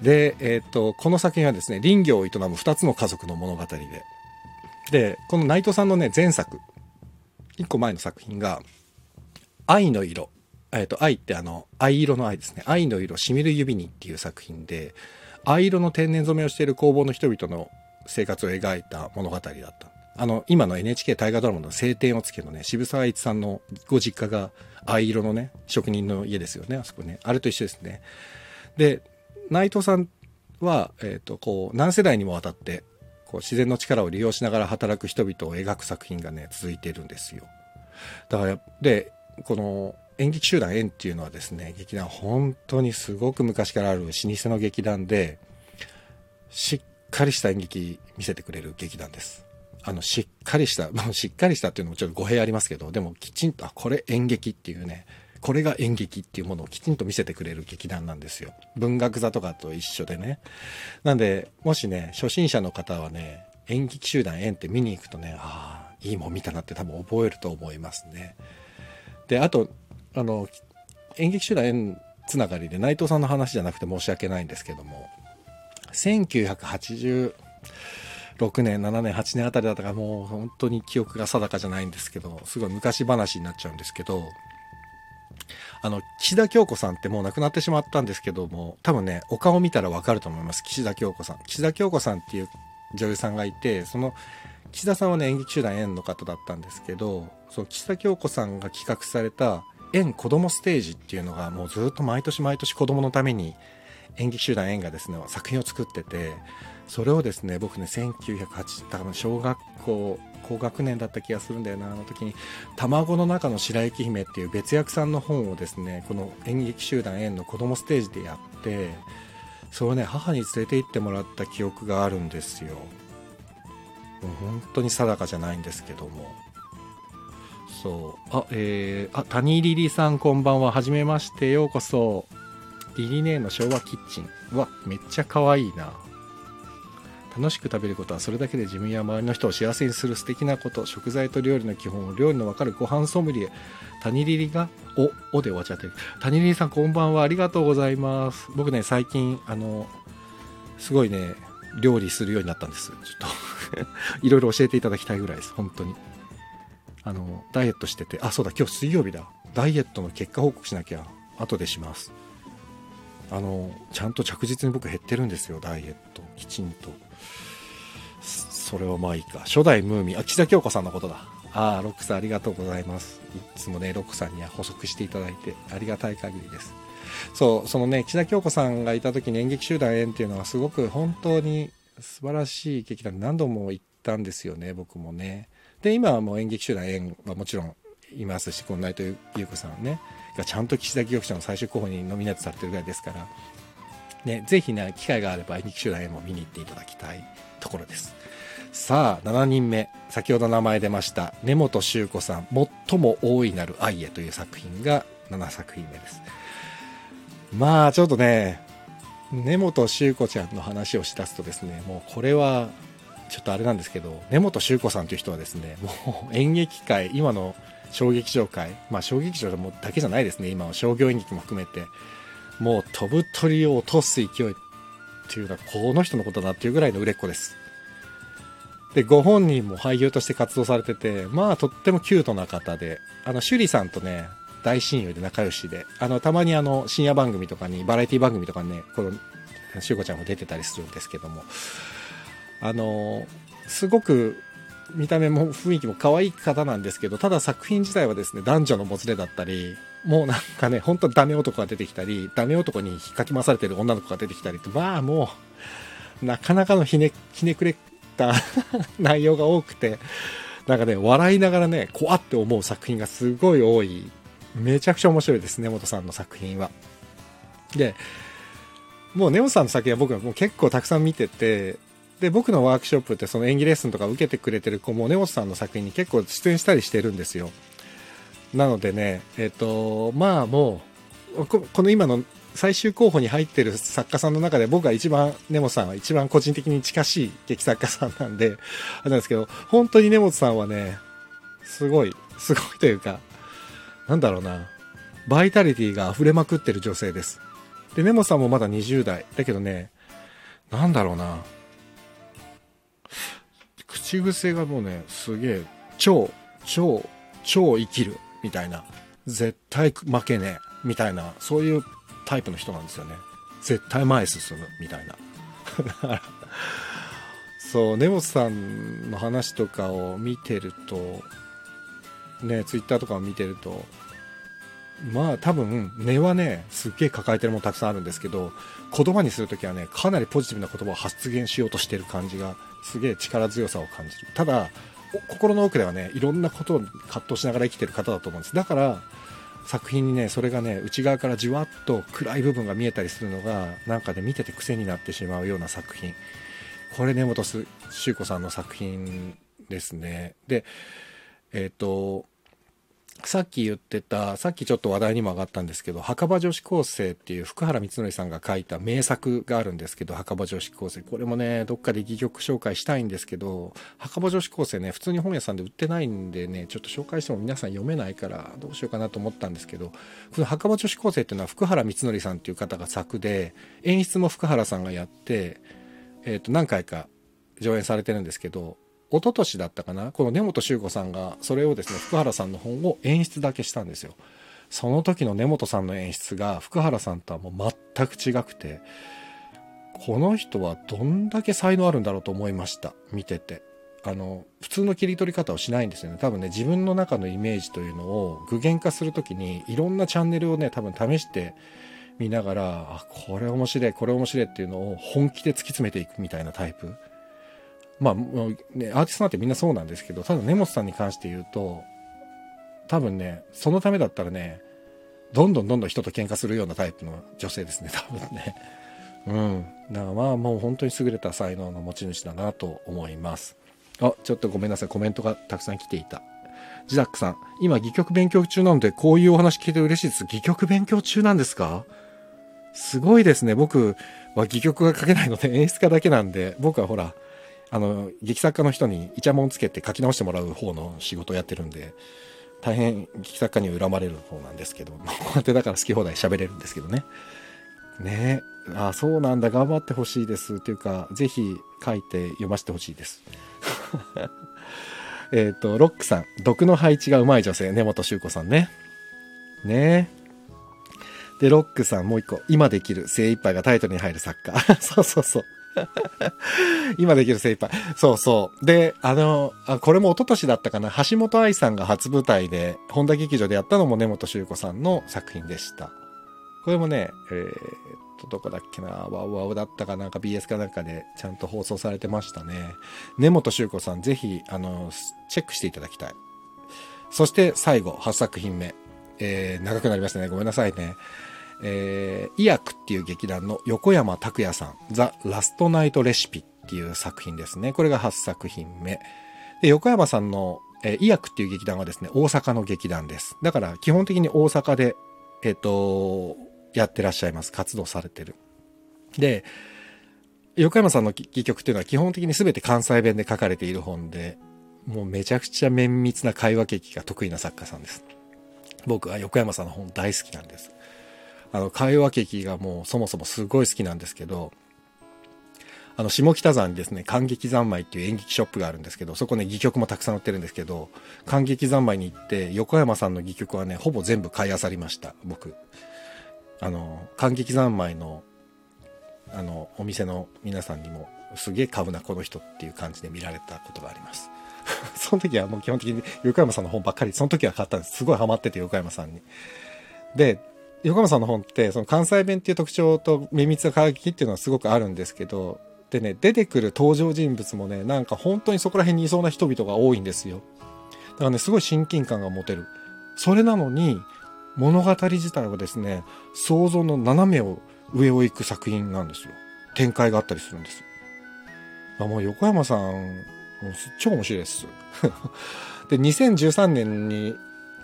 で、えー、とこの作品はですね、林業を営むふたつの家族の物語で、でこの内藤さんのね前作いっこまえの作品が愛の色、えー、と愛ってあの藍色の愛ですね、愛の色しみる指にっていう作品で、藍色の天然染めをしている工房の人々の生活を描いた物語だった。あの今の エヌエイチケー 大河ドラマの青天を衝けのね、渋沢栄一さんのご実家が藍色のね職人の家ですよね、あそこね、あれと一緒ですね。で内藤さんは、えー、とこう何世代にもわたってこう自然の力を利用しながら働く人々を描く作品がね続いているんですよ。だからでこの演劇集団円っていうのはですね、劇団本当にすごく昔からある老舗の劇団で、しっかりした演劇見せてくれる劇団です。あのしっかりした、まあ、しっかりしたっていうのもちょっと語弊ありますけど、でもきちんと、あ、これ演劇っていうね、これが演劇っていうものをきちんと見せてくれる劇団なんですよ。文学座とかと一緒でね。なんでもしね初心者の方はね演劇集団円って見に行くとね、ああいいもん見たなって多分覚えると思いますね。であとあの演劇集団円つながりで内藤さんの話じゃなくて申し訳ないんですけども、せんきゅうひゃくはちじゅうろくねん、ななねん、はちねんあたりだったから、もう本当に記憶が定かじゃないんですけど、すごい昔話になっちゃうんですけど、あの岸田京子さんってもう亡くなってしまったんですけども、多分ねお顔見たらわかると思います。岸田京子さん岸田京子さんっていう女優さんがいて、その岸田さんはね演劇集団円の方だったんですけど、その岸田京子さんが企画された円子どもステージっていうのが、もうずっと毎年毎年子どものために演劇集団円がですね作品を作ってて、それをですね僕ねせんきゅうひゃくはち多分小学校高学年だった気がするんだよな、あの時に卵の中の白雪姫っていう別役さんの本をですね、この演劇集団円の子供ステージでやって、それをね母に連れて行ってもらった記憶があるんですよ。もう本当に定かじゃないんですけども、そうあえー、あ谷リリさんこんばんは、はじめまして、ようこそ。リリ姉の昭和キッチン、うわめっちゃ可愛いな。楽しく食べることはそれだけで自分や周りの人を幸せにする素敵なこと、食材と料理の基本を料理の分かるご飯ソムリエ、谷リリがおおで終わっちゃってる。谷リリさんこんばんは、ありがとうございます。僕ね最近あのすごいね料理するようになったんです。ちょっといろいろ教えていただきたいぐらいです。本当にあのダイエットしてて、あそうだ今日水曜日だ、ダイエットの結果報告しなきゃ、後でします。あのちゃんと着実に僕減ってるんですよ、ダイエットきちんと。それはまあいいか。初代ムーミン、あ岸田京子さんのことだ。ああロックさんありがとうございます。いつもねロックさんには補足していただいてありがたい限りです。そうそのね岸田京子さんがいた時に演劇集団円っていうのはすごく本当に素晴らしい劇団、何度も行ったんですよね僕もね。で今はもう演劇集団円はもちろんいますし、この内藤裕子さんねがちゃんと岸田記憶者の最終候補にノミネートされてるぐらいですから、ね、ぜひね機会があれば演劇集団円も見に行っていただきたいところです。さあしちにんめ、先ほど名前出ました根本周子さん、最も大いなる愛へという作品がななさくひんめです。まあちょっとね根本周子ちゃんの話をしだすとですね、もうこれはちょっとあれなんですけど、根本周子さんという人はですね、もう演劇界、今の小劇場界、まあ小劇場だけじゃないですね、今は商業演劇も含めて、もう飛ぶ鳥を落とす勢いっていうのはこの人のことだなっていうぐらいの売れっ子です。でご本人も俳優として活動されてて、まあとってもキュートな方で、あの趣里さんとね大親友で仲良しで、あのたまにあの深夜番組とかにバラエティ番組とかにねこのしゅうこちゃんも出てたりするんですけども、あのすごく見た目も雰囲気も可愛い方なんですけど、ただ作品自体はですね男女のもつれだったり、もうなんかね、本当にダメ男が出てきたり、ダメ男に引っかき回されてる女の子が出てきたりって、まあもうなかなかのひ ね, ひねくれた内容が多くて、なんかね、笑いながらね、怖って思う作品がすごい多い。めちゃくちゃ面白いですね、根本さんの作品は。で、もう根本さんの作品は僕はもう結構たくさん見てて、で、僕のワークショップってその演技レッスンとか受けてくれてる子も根本さんの作品に結構出演したりしてるんですよ。なのでね、えっと、まあもう、この今の最終候補に入ってる作家さんの中で僕は一番、根本さんは一番個人的に近しい劇作家さんなんで、あれなんですけど、本当に根本さんはね、すごい、すごいというか、なんだろうな、バイタリティが溢れまくってる女性です。で、根本さんもまだにじゅう代。だけどね、なんだろうな、口癖がもうね、すげえ、超、超、超生きる。みたいな、絶対負けねえみたいな、そういうタイプの人なんですよね。絶対前進むみたいなそう、根本さんの話とかを見てるとね、ツイッターとかを見てると、まあ多分根はね、すっげえ抱えてるものたくさんあるんですけど、言葉にするときはね、かなりポジティブな言葉を発言しようとしてる感じが、すげえ力強さを感じる。ただ心の奥ではね、いろんなことを葛藤しながら生きてる方だと思うんです。だから作品にね、それがね、内側からじわっと暗い部分が見えたりするのが、なんかね、見てて癖になってしまうような作品。これ根本周子さんの作品ですね。で、えっとさっき言ってた、さっきちょっと話題にも上がったんですけど、墓場女子高生っていう福原光則さんが書いた名作があるんですけど、墓場女子高生、これもね、どっかで戯曲紹介したいんですけど、墓場女子高生ね、普通に本屋さんで売ってないんでね、ちょっと紹介しても皆さん読めないからどうしようかなと思ったんですけど、この墓場女子高生っていうのは福原光則さんっていう方が作で、演出も福原さんがやって、えっと何回か上演されてるんですけど、一昨年だったかな、この根本周子さんがそれをですね、福原さんの本を演出だけしたんですよ。その時の根本さんの演出が福原さんとはもう全く違くて、この人はどんだけ才能あるんだろうと思いました、見てて。あの普通の切り取り方をしないんですよね。多分ね、自分の中のイメージというのを具現化する時に、いろんなチャンネルをね、多分試してみながら、あ、これ面白い、これ面白いっていうのを本気で突き詰めていくみたいなタイプ。まあね、アーティストなんてみんなそうなんですけど、ただ根本さんに関して言うと、多分ね、そのためだったらね、どんどんどんどん人と喧嘩するようなタイプの女性ですね、多分ねうん、だからまあもう本当に優れた才能の持ち主だなと思います。あ、ちょっとごめんなさい、コメントがたくさん来ていた。ジダックさん、今戯曲勉強中なのでこういうお話聞いて嬉しいです。戯曲勉強中なんですか？すごいですね。僕は戯曲が書けないので演出家だけなんで、僕はほら、あの劇作家の人にイチャモンつけて書き直してもらう方の仕事をやってるんで、大変劇作家に恨まれる方なんですけど、こうやってだから好き放題喋れるんですけどね。ねえ、あ、そうなんだ、頑張ってほしいですっていうか、ぜひ書いて読ませてほしいですえっとロックさん、毒の配置がうまい女性、根本周子さんね。ねえ、でロックさん、もう一個、今できる精一杯がタイトルに入る作家そうそうそう今できる精一杯、そうそうで、あのあこれも一昨年だったかな、橋本愛さんが初舞台で本田劇場でやったのも根本周子さんの作品でした。これもね、えー、っとどこだっけな、ワウワウだったかなんか ビーエス かなんかでちゃんと放送されてましたね。根本周子さん、ぜひあのチェックしていただきたい。そして最後、はっさくひんめ、えー、長くなりましたね、ごめんなさいね。えー、イアクっていう劇団の横山拓也さん、ザ・ラストナイトレシピっていう作品ですね。これがはっさくひんめで、横山さんの、えー、イアクっていう劇団はですね、大阪の劇団です。だから基本的に大阪で、えーと、やってらっしゃいます、活動されてる。で、横山さんの戯曲っていうのは基本的に全て関西弁で書かれている本で、もうめちゃくちゃ綿密な会話劇が得意な作家さんです。僕は横山さんの本大好きなんです。あの会話劇がもうそもそもすごい好きなんですけど、あの下北沢にですね、感激三昧っていう演劇ショップがあるんですけど、そこね、戯曲もたくさん売ってるんですけど、感激三昧に行って横山さんの戯曲はね、ほぼ全部買い漁りました。僕あの感激三昧のあのお店の皆さんにも、すげえ買うなこの人っていう感じで見られたことがありますその時はもう基本的に横山さんの本ばっかり、その時は買ったんです。すごいハマってて横山さんに。で横山さんの本ってその関西弁っていう特徴と綿密な駆け引きっていうのはすごくあるんですけど、でね、出てくる登場人物もね、なんか本当にそこら辺にいそうな人々が多いんですよ。だからね、すごい親近感が持てる。それなのに物語自体はですね、想像の斜めを上を行く作品なんですよ。展開があったりするんです。まあ、もう横山さん超面白いですでにせんじゅうさんねんに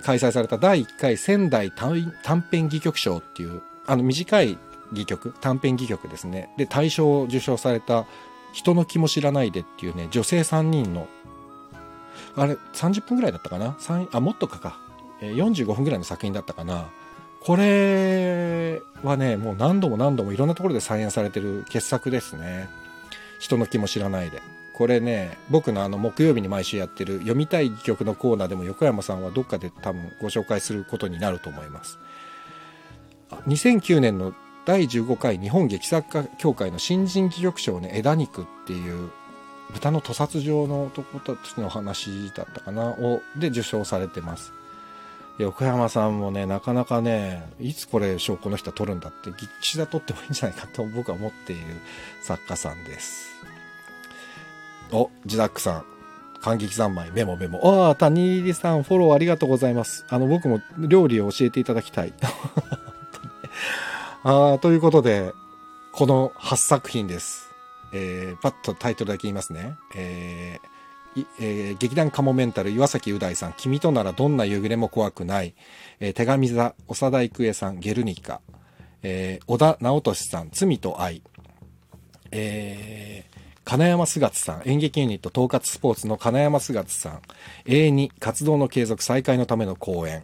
開催されただいいっかい仙台短編戯曲賞っていう、あの短い戯曲、短編戯曲ですね。で大賞を受賞された人の気も知らないでっていうね、女性さんにんの、あれさんじゅっぷんぐらいだったかな、さん、あもっとかかよんじゅうごふんぐらいの作品だったかな。これはね、もう何度も何度もいろんなところで再演されてる傑作ですね。人の気も知らないで。これね、僕のあの木曜日に毎週やってる読みたい戯曲のコーナーでも横山さんはどっかで多分ご紹介することになると思います。にせんきゅうねんのだいじゅうごかい日本劇作家協会の新人戯曲賞ね、枝肉っていう豚の屠殺場の男たちの話だったかなをで受賞されてます。横山さんもね、なかなかね、いつこれ賞この人は取るんだってぎっちり取ってもいいんじゃないかと僕は思っている作家さんです。お、ジダックさん感激三昧、メモメモ。ああ、谷入さんフォローありがとうございます。あの僕も料理を教えていただきたいあということで、このはっさく品です。えー、パッとタイトルだけ言いますね。えーえー、劇団カモメンタル岩崎う大さん、君とならどんな夕暮れも怖くない、えー、手紙座長田育恵さん、ゲルニカ、えー、小田直俊さん、罪と愛、えー、金山すがつさん、演劇ユニット統括スポーツの金山すがつさん、 エーツー 活動の継続再開のための講演、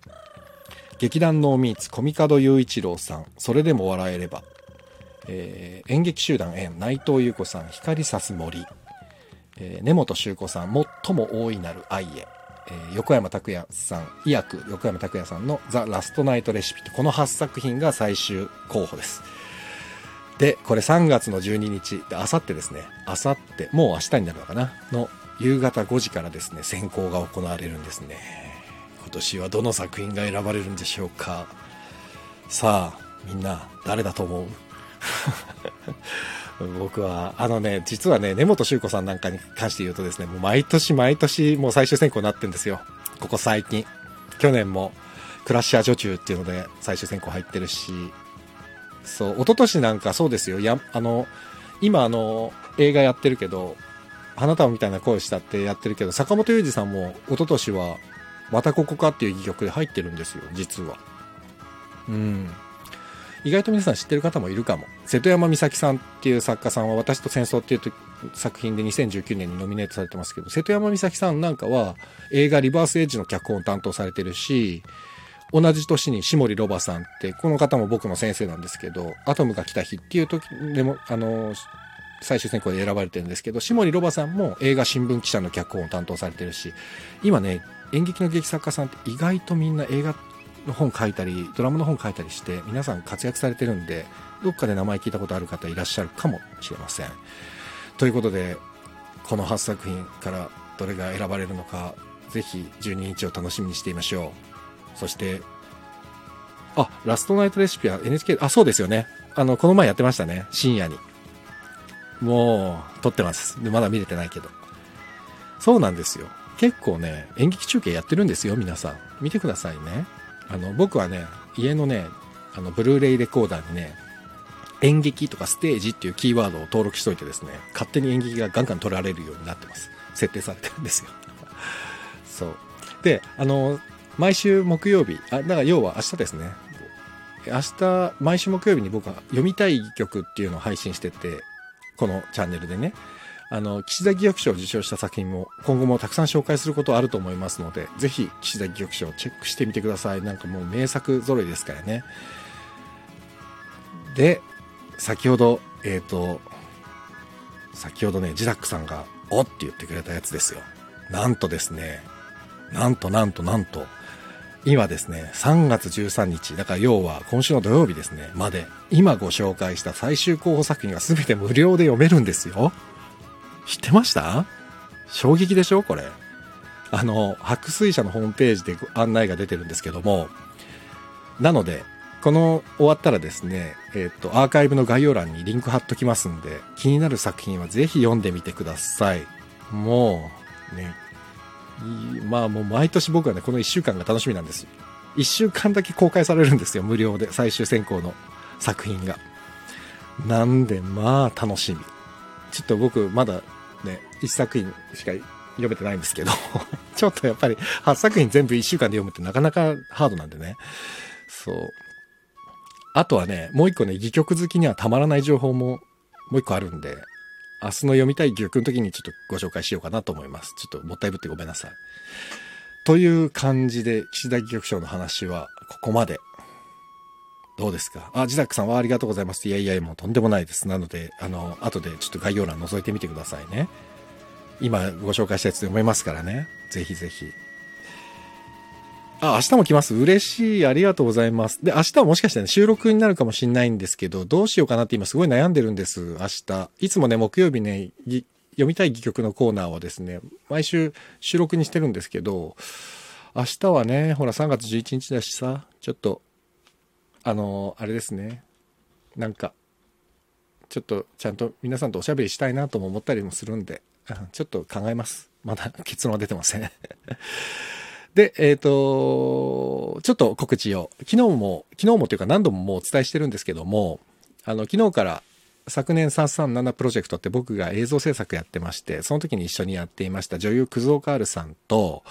劇団ノーミーツ小見門雄一郎さん、それでも笑えれば、えー、演劇集団円内藤裕子さん、光さす森、えー、根本修子さん、最も大いなる愛へ、えー、横山拓也さん、医薬横山拓也さんのザ・ラストナイトレシピと、このはっさく品が最終候補です。でこれさんがつのじゅうににちで、あさってですね、あさってもう明日になるのかなの夕方ごじからですね、選考が行われるんですね。今年はどの作品が選ばれるんでしょうか。さあみんな誰だと思う僕はあのね、実はね、根本修子さんなんかに関して言うとですね、もう毎年毎年もう最終選考になってるんですよ。ここ最近、去年もクラッシャー女中っていうので最終選考入ってるし、そう一昨年なんかそうですよ。やあの今あの映画やってるけど、花束みたいな声したってやってるけど、坂本雄二さんも一昨年はまたここかっていう戯曲で入ってるんですよ、実は。うん。意外と皆さん知ってる方もいるかも。瀬戸山美咲さんっていう作家さんは、私と戦争っていう作品でにせんじゅうきゅうねんにノミネートされてますけど、瀬戸山美咲さんなんかは映画リバースエッジの脚本を担当されてるし、同じ年に下森ロバさんって、この方も僕の先生なんですけど、アトムが来た日っていう時でもあの最終選考で選ばれてるんですけど、下森ロバさんも映画新聞記者の脚本を担当されてるし、今ね演劇の劇作家さんって意外とみんな映画の本書いたりドラマの本書いたりして皆さん活躍されてるんで、どっかで名前聞いたことある方いらっしゃるかもしれません。ということで、このはっさく品からどれが選ばれるのか、ぜひじゅうににちを楽しみにしていましょう。そしてあラストナイトレシピは エヌエイチケー、 あそうですよね、あのこの前やってましたね、深夜に。もう撮ってます。でまだ見れてないけど、そうなんですよ。結構ね演劇中継やってるんですよ。皆さん見てくださいね。あの僕はね、家のねあのブルーレイレコーダーにね、演劇とかステージっていうキーワードを登録しといてですね、勝手に演劇がガンガン取られるようになってます。設定されてるんですよそうで、あの毎週木曜日、あだから要は明日ですね、明日毎週木曜日に僕は読みたい曲っていうのを配信してて、このチャンネルでね、あの岸田戯曲賞を受賞した作品も今後もたくさん紹介することあると思いますので、ぜひ岸田戯曲賞をチェックしてみてください。なんかもう名作揃いですからね。で先ほどえっ、ー、と先ほどねジダックさんがおって言ってくれたやつですよ。なんとですね、なんとなんとなんと今ですね、さんがつじゅうさんにちだから、要は今週の土曜日ですねまで、今ご紹介した最終候補作品が全て無料で読めるんですよ。知ってました？衝撃でしょこれ。あの白水社のホームページで案内が出てるんですけども、なのでこの終わったらですね、えっとアーカイブの概要欄にリンク貼っときますんで、気になる作品はぜひ読んでみてください。もうね、まあもう毎年僕はねこのいっしゅうかんが楽しみなんです。いっしゅうかんだけ公開されるんですよ、無料で最終選考の作品が。なんでまあ楽しみ。ちょっと僕まだねいっさく品しか読めてないんですけどちょっとやっぱりはっさく品全部いっしゅうかんで読むってなかなかハードなんでね。そう。あとはね、もう一個ね、戯曲好きにはたまらない情報ももう一個あるんで、明日の読みたい戯曲の時にちょっとご紹介しようかなと思います。ちょっともったいぶってごめんなさい。という感じで、岸田戯曲賞の話はここまで。どうですか？あ、ジダックさんはありがとうございます。いやいや、もうとんでもないです。なので、あの、後でちょっと概要欄覗いてみてくださいね。今ご紹介したやつで思いますからね。ぜひぜひ。あ、明日も来ます。嬉しい。ありがとうございます。で、明日はもしかしたら、ね、収録になるかもしれないんですけど、どうしようかなって今すごい悩んでるんです。明日。いつもね、木曜日ね、読みたい戯曲のコーナーをですね、毎週収録にしてるんですけど、明日はね、ほらさんがつじゅういちにちだしさ、ちょっと、あの、あれですね、なんか、ちょっとちゃんと皆さんとおしゃべりしたいなとも思ったりもするんで、ちょっと考えます。まだ結論は出てません。で、えっと、ちょっと告知を、昨日も、昨日もというか何度ももうお伝えしてるんですけども、あの、昨日から昨年さんさんななプロジェクトって僕が映像制作やってまして、その時に一緒にやっていました女優葛生カールさんと、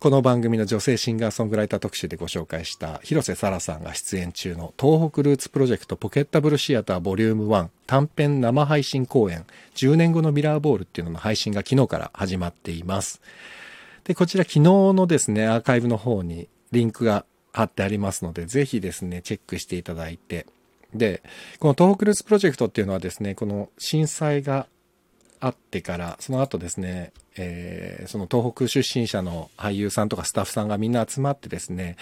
この番組の女性シンガーソングライター特集でご紹介した広瀬沙羅さんが出演中の東北ルーツプロジェクトポケッタブルシアターボリュームワン短編生配信公演じゅうねんごのミラーボールっていうのの配信が昨日から始まっています。で、こちら昨日のですね、アーカイブの方にリンクが貼ってありますので、ぜひですね、チェックしていただいて。で、この東北ルーツプロジェクトっていうのはですね、この震災があってから、その後ですね、えー、その東北出身者の俳優さんとかスタッフさんがみんな集まってですね、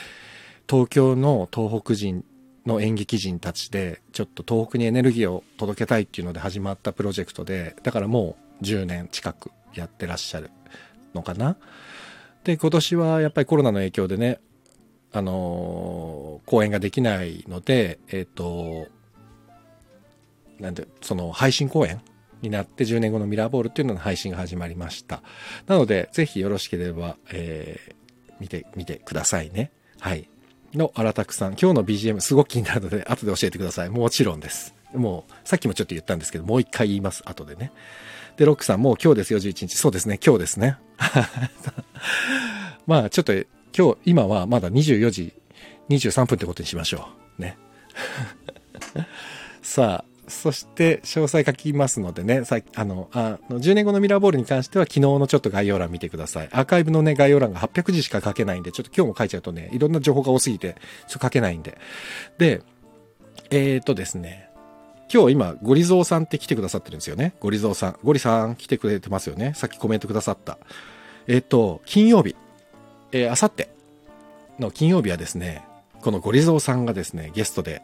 東京の東北人の演劇人たちで、ちょっと東北にエネルギーを届けたいっていうので始まったプロジェクトで、だからもうじゅうねん近くやってらっしゃるのかな。で、今年はやっぱりコロナの影響でね、あのー、公演ができないので、えっと、なんで、その配信公演になってじゅうねんごのミラーボールっていうのの配信が始まりました。なので、ぜひよろしければ、えー、見て、見てくださいね。はい。の荒拓さん、今日の ビージーエム すごく気になるので、後で教えてください。もちろんです。もう、さっきもちょっと言ったんですけど、もう一回言います。後でね。で、ロックさん、もう今日ですよ、じゅういちにち。そうですね、今日ですね。まあ、ちょっと、今日、今はまだにじゅうよじにじゅうさんぷんってことにしましょう。ね。さあ、そして、詳細書きますのでね、さあの、あの、じゅうねんごのミラーボールに関しては、昨日のちょっと概要欄見てください。アーカイブのね、概要欄がはっぴゃくじしか書けないんで、ちょっと今日も書いちゃうとね、いろんな情報が多すぎて、ちょっと書けないんで。で、えーとですね、今日今、ゴリゾウさんって来てくださってるんですよね。ゴリゾウさん。ゴリさん来てくれてますよね。さっきコメントくださった。えっと、金曜日。えー、あさっての金曜日はですね、このゴリゾウさんがですね、ゲストで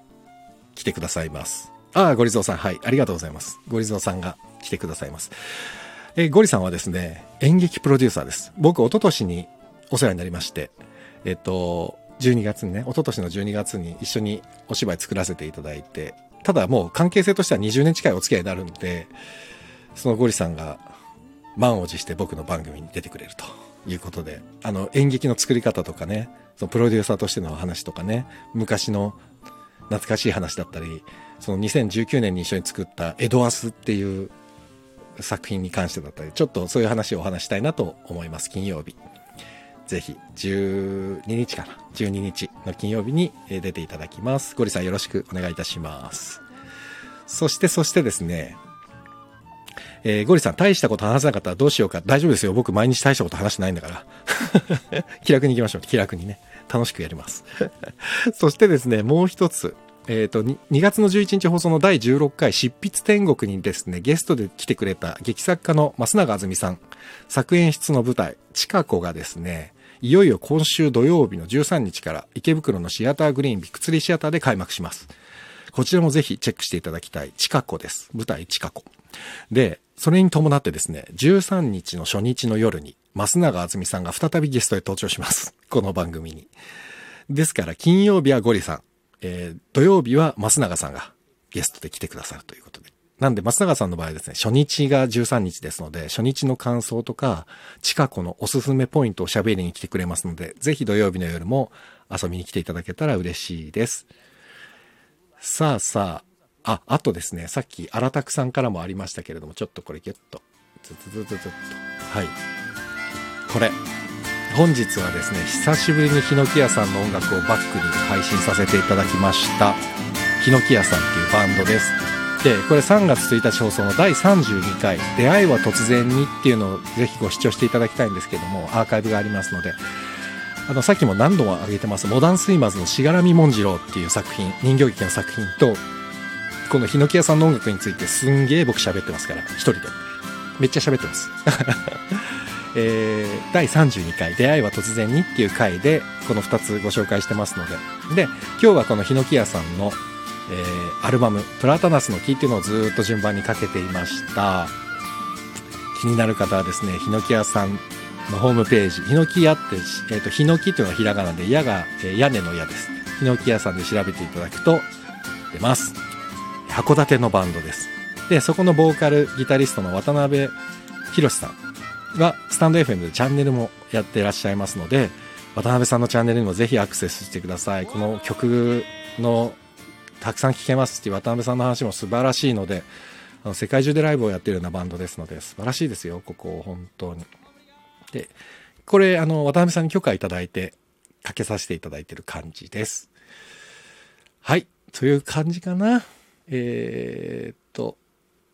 来てくださいます。ああ、ゴリゾウさん。はい。ありがとうございます。ゴリゾウさんが来てくださいます。えー、ゴリさんはですね、演劇プロデューサーです。僕、一昨年にお世話になりまして、えっと、じゅうにがつにね、一昨年のじゅうにがつに一緒にお芝居作らせていただいて、ただもう関係性としてはにじゅうねん近いお付き合いになるんで、そのゴリさんが満を持して僕の番組に出てくれるということで、あの演劇の作り方とかね、そのプロデューサーとしての話とかね、昔の懐かしい話だったり、そのにせんじゅうきゅうねんに一緒に作ったエドアスっていう作品に関してだったり、ちょっとそういう話をお話したいなと思います。金曜日。ぜひじゅうににちかな、じゅうににちの金曜日に出ていただきます。ゴリさんよろしくお願いいたします。そしてそしてですね、えー、ゴリさん大したこと話せなかったらどうしようか。大丈夫ですよ、僕毎日大したこと話してないんだから気楽に行きましょう。気楽にね、楽しくやりますそしてですね、もう一つ、えーと、にがつのじゅういちにち放送のだいじゅうろっかい執筆天国にですね、ゲストで来てくれた劇作家の増永あずみさん作演出の舞台チカ子がですね、いよいよ今週土曜日のじゅうさんにちから池袋のシアターグリーンビッグツリーシアターで開幕します。こちらもぜひチェックしていただきたい。チカ子です。舞台チカ子。で、それに伴ってですね、じゅうさんにちの初日の夜に、増永あずみさんが再びゲストで登場します。この番組に。ですから、金曜日はゴリさん。えー、土曜日は増永さんがゲストで来てくださるということで。なんで、松永さんの場合ですね、初日がじゅうさんにちですので、初日の感想とか、近くのおすすめポイントを喋りに来てくれますので、ぜひ土曜日の夜も遊びに来ていただけたら嬉しいです。さあさあ、あ、あとですね、さっき荒拓さんからもありましたけれども、ちょっとこれギュッと、ずずずずずっと、はい。これ、本日はですね、久しぶりにヒノキ屋さんの音楽をバックに配信させていただきました。ヒノキ屋さんっていうバンドです。で、これさんがつついたち放送のだいさんじゅうにかい出会いは突然にっていうのをぜひご視聴していただきたいんですけども、アーカイブがありますので、あのさっきも何度も挙げてますモダンスイマーズのしがらみもんじろうっていう作品、人形劇の作品とこのヒノキ屋さんの音楽についてすんげー僕喋ってますから、一人でめっちゃ喋ってます、えー、だいさんじゅうにかい出会いは突然にっていう回でこのふたつご紹介してますので、で今日はこのヒノキ屋さんのえー、アルバム「プラタナスの木」っていうのをずっと順番にかけていました。気になる方はですね、ヒノキ屋さんのホームページ、ヒノキ屋って、えー、とヒノキというのはひらがなで、屋が、えー、屋根の屋です。ヒノキ屋さんで調べていただくと出ます。函館のバンドです。でそこのボーカルギタリストの渡辺博さんがスタンド エフエム でチャンネルもやっていらっしゃいますので、渡辺さんのチャンネルにもぜひアクセスしてください。この曲のたくさん聴けますって渡辺さんの話も素晴らしいので、あの世界中でライブをやっているようなバンドですので素晴らしいですよ、ここ本当に。でこれあの渡辺さんに許可いただいてかけさせていただいている感じです。はいという感じかな。えー、っと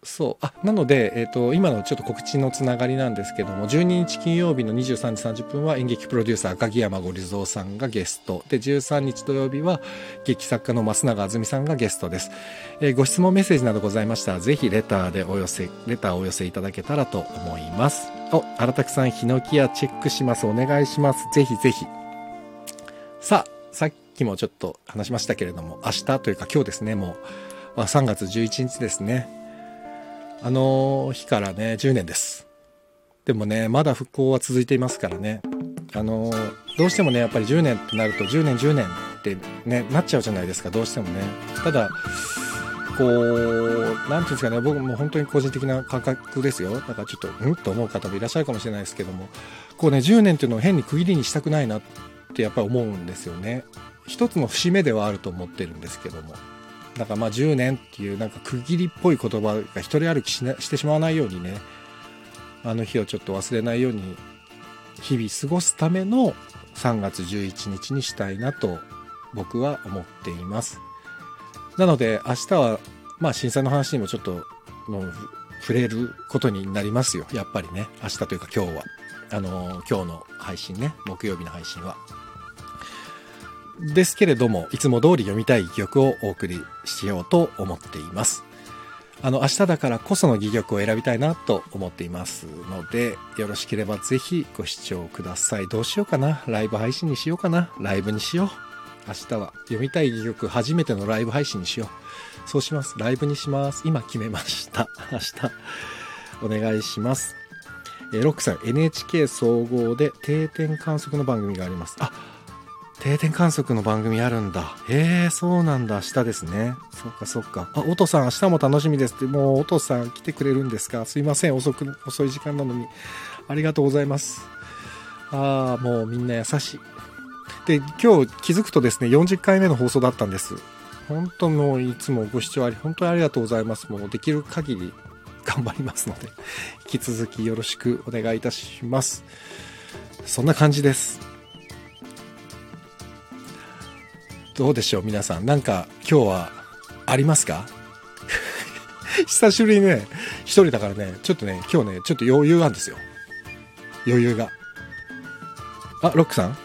そうあなので、えー、っと今のちょっと告知のつながりなんですけども、じゅうににち金曜日のにじゅうさんじさんじゅっぷんは演劇プロデューサー赤木山ごりぞうさんがゲストで、じゅうさんにち土曜日は劇作家の増永あずみさんがゲストです。えー、ご質問メッセージなどございましたらぜひレターでお寄せレターをお寄せいただけたらと思います。お荒拓さんヒノキ屋チェックします、お願いします、ぜひぜひ。さあさっきもちょっと話しましたけれども、明日というか今日ですね、もうさんがつじゅういちにちですね。あの日からねじゅうねんです。でもねまだ復興は続いていますからね、あのどうしてもねやっぱりじゅうねんってなるとじゅうねんじゅうねんってねなっちゃうじゃないですか、どうしてもね。ただこうなんていうんですかね、僕も本当に個人的な感覚ですよ。だからちょっとうんと思う方もいらっしゃるかもしれないですけども、こうねじゅうねんっていうのを変に区切りにしたくないなってやっぱり思うんですよね。一つの節目ではあると思ってるんですけども、なんかまあじゅうねんっていうなんか区切りっぽい言葉が一人歩き し, なしてしまわないようにね、あの日をちょっと忘れないように日々過ごすためのさんがつじゅういちにちにしたいなと僕は思っています。なので明日はまあ震災の話にもちょっともう触れることになりますよ、やっぱりね。明日というか今日はあの今日の配信ね、木曜日の配信はですけれども、いつも通り読みたい戯曲をお送りしようと思っています。あの明日だからこその戯曲を選びたいなと思っていますので、よろしければぜひご視聴ください。どうしようかな、ライブ配信にしようかな、ライブにしよう。明日は読みたい戯曲初めてのライブ配信にしよう。そうします、ライブにします、今決めました。明日お願いします。えロックさん エヌエイチケー 総合で定点観測の番組があります。あ定点観測の番組あるんだ。へえ、そうなんだ。明日ですね。そっかそっか。あ、おとさん明日も楽しみですって。もうおとさん来てくれるんですか。すいません、遅く遅い時間なのにありがとうございます。ああ、もうみんな優しい。で、今日気づくとですね、よんじゅっかいめの放送だったんです。本当もういつもご視聴あり本当にありがとうございます。もうできる限り頑張りますので引き続きよろしくお願いいたします。そんな感じです。どうでしょう皆さん、なんか今日はありますか久しぶりにね一人だからね、ちょっとね今日ねちょっと余裕あるんですよ、余裕が。あロックさん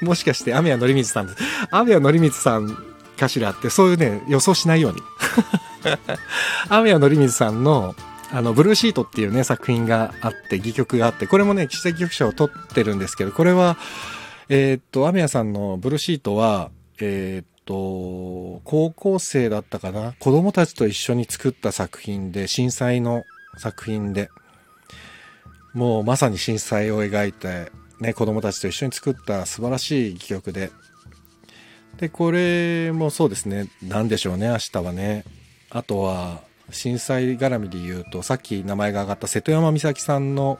もしかして雨はのりみずさんです、雨はのりみずさんかしらって、そういうね予想しないように雨はのりみずさんのあのブルーシートっていうね作品があって、戯曲があって、これもね奇跡曲賞を取ってるんですけど、これはえー、っと、アメヤさんのブルーシートは、えー、っと、高校生だったかな、子供たちと一緒に作った作品で、震災の作品で、もうまさに震災を描いて、ね、子供たちと一緒に作った素晴らしい戯曲で、でこれもそうですね、なんでしょうね、明日はね。あとは震災絡みで言うと、さっき名前が上がった瀬戸山美咲さんの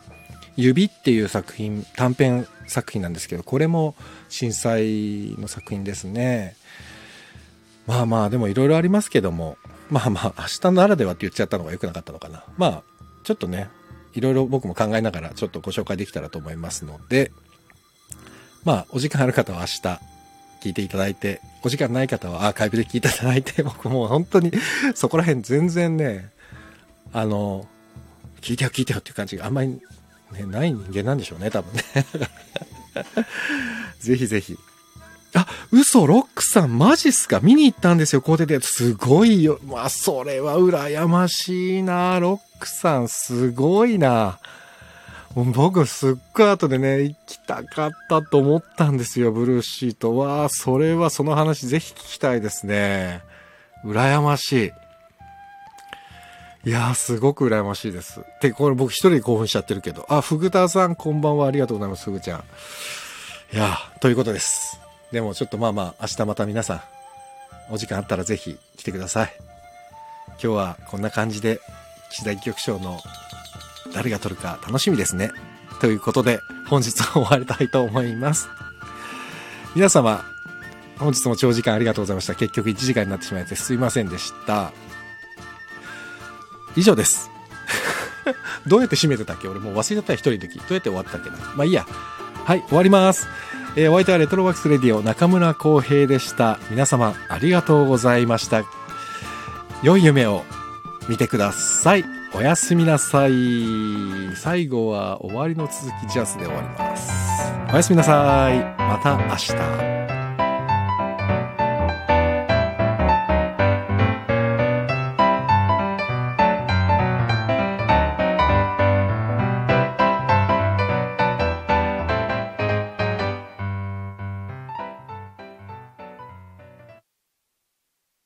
指っていう作品、短編作品なんですけど、これも震災の作品ですね。まあまあでもいろいろありますけども、まあまあ明日ならではって言っちゃったのが良くなかったのかな。まあちょっとね、いろいろ僕も考えながらちょっとご紹介できたらと思いますので、まあお時間ある方は明日聞いていただいて、お時間ない方はアーカイブで聞いていただいて、僕もう本当にそこら辺全然ね、あの聞いてよ聞いてよっていう感じがあんまり、ね、ない人間なんでしょうね、多分ね。ぜひぜひ。あ、嘘、ロックさん、マジっすか？見に行ったんですよ、校庭で。すごいよ。まあ、それは羨ましいな。ロックさん、すごいな。僕、すっごい後でね、行きたかったと思ったんですよ、ブルーシート。わあ、それは、その話、ぜひ聞きたいですね。羨ましい。いやー、すごく羨ましいです。て、これ僕一人で興奮しちゃってるけど。あ、フグタさん、こんばんは。ありがとうございます、フグちゃん。いやー、ということです。でもちょっとまあまあ明日また皆さんお時間あったらぜひ来てください。今日はこんな感じで岸田一局長の誰が取るか楽しみですね。ということで本日は終わりたいと思います。皆様本日も長時間ありがとうございました。結局いちじかんになってしまってすいませんでした。以上です。どうやって締めてたっけ？俺もう忘れてた、一人の時。どうやって終わったっけな？まあいいや。はい、終わります。えー、お相手はレトロワックスレディオ中村光平でした。皆様ありがとうございました。良い夢を見てください。おやすみなさい。最後は終わりの続きジャスで終わります。おやすみなさい。また明日。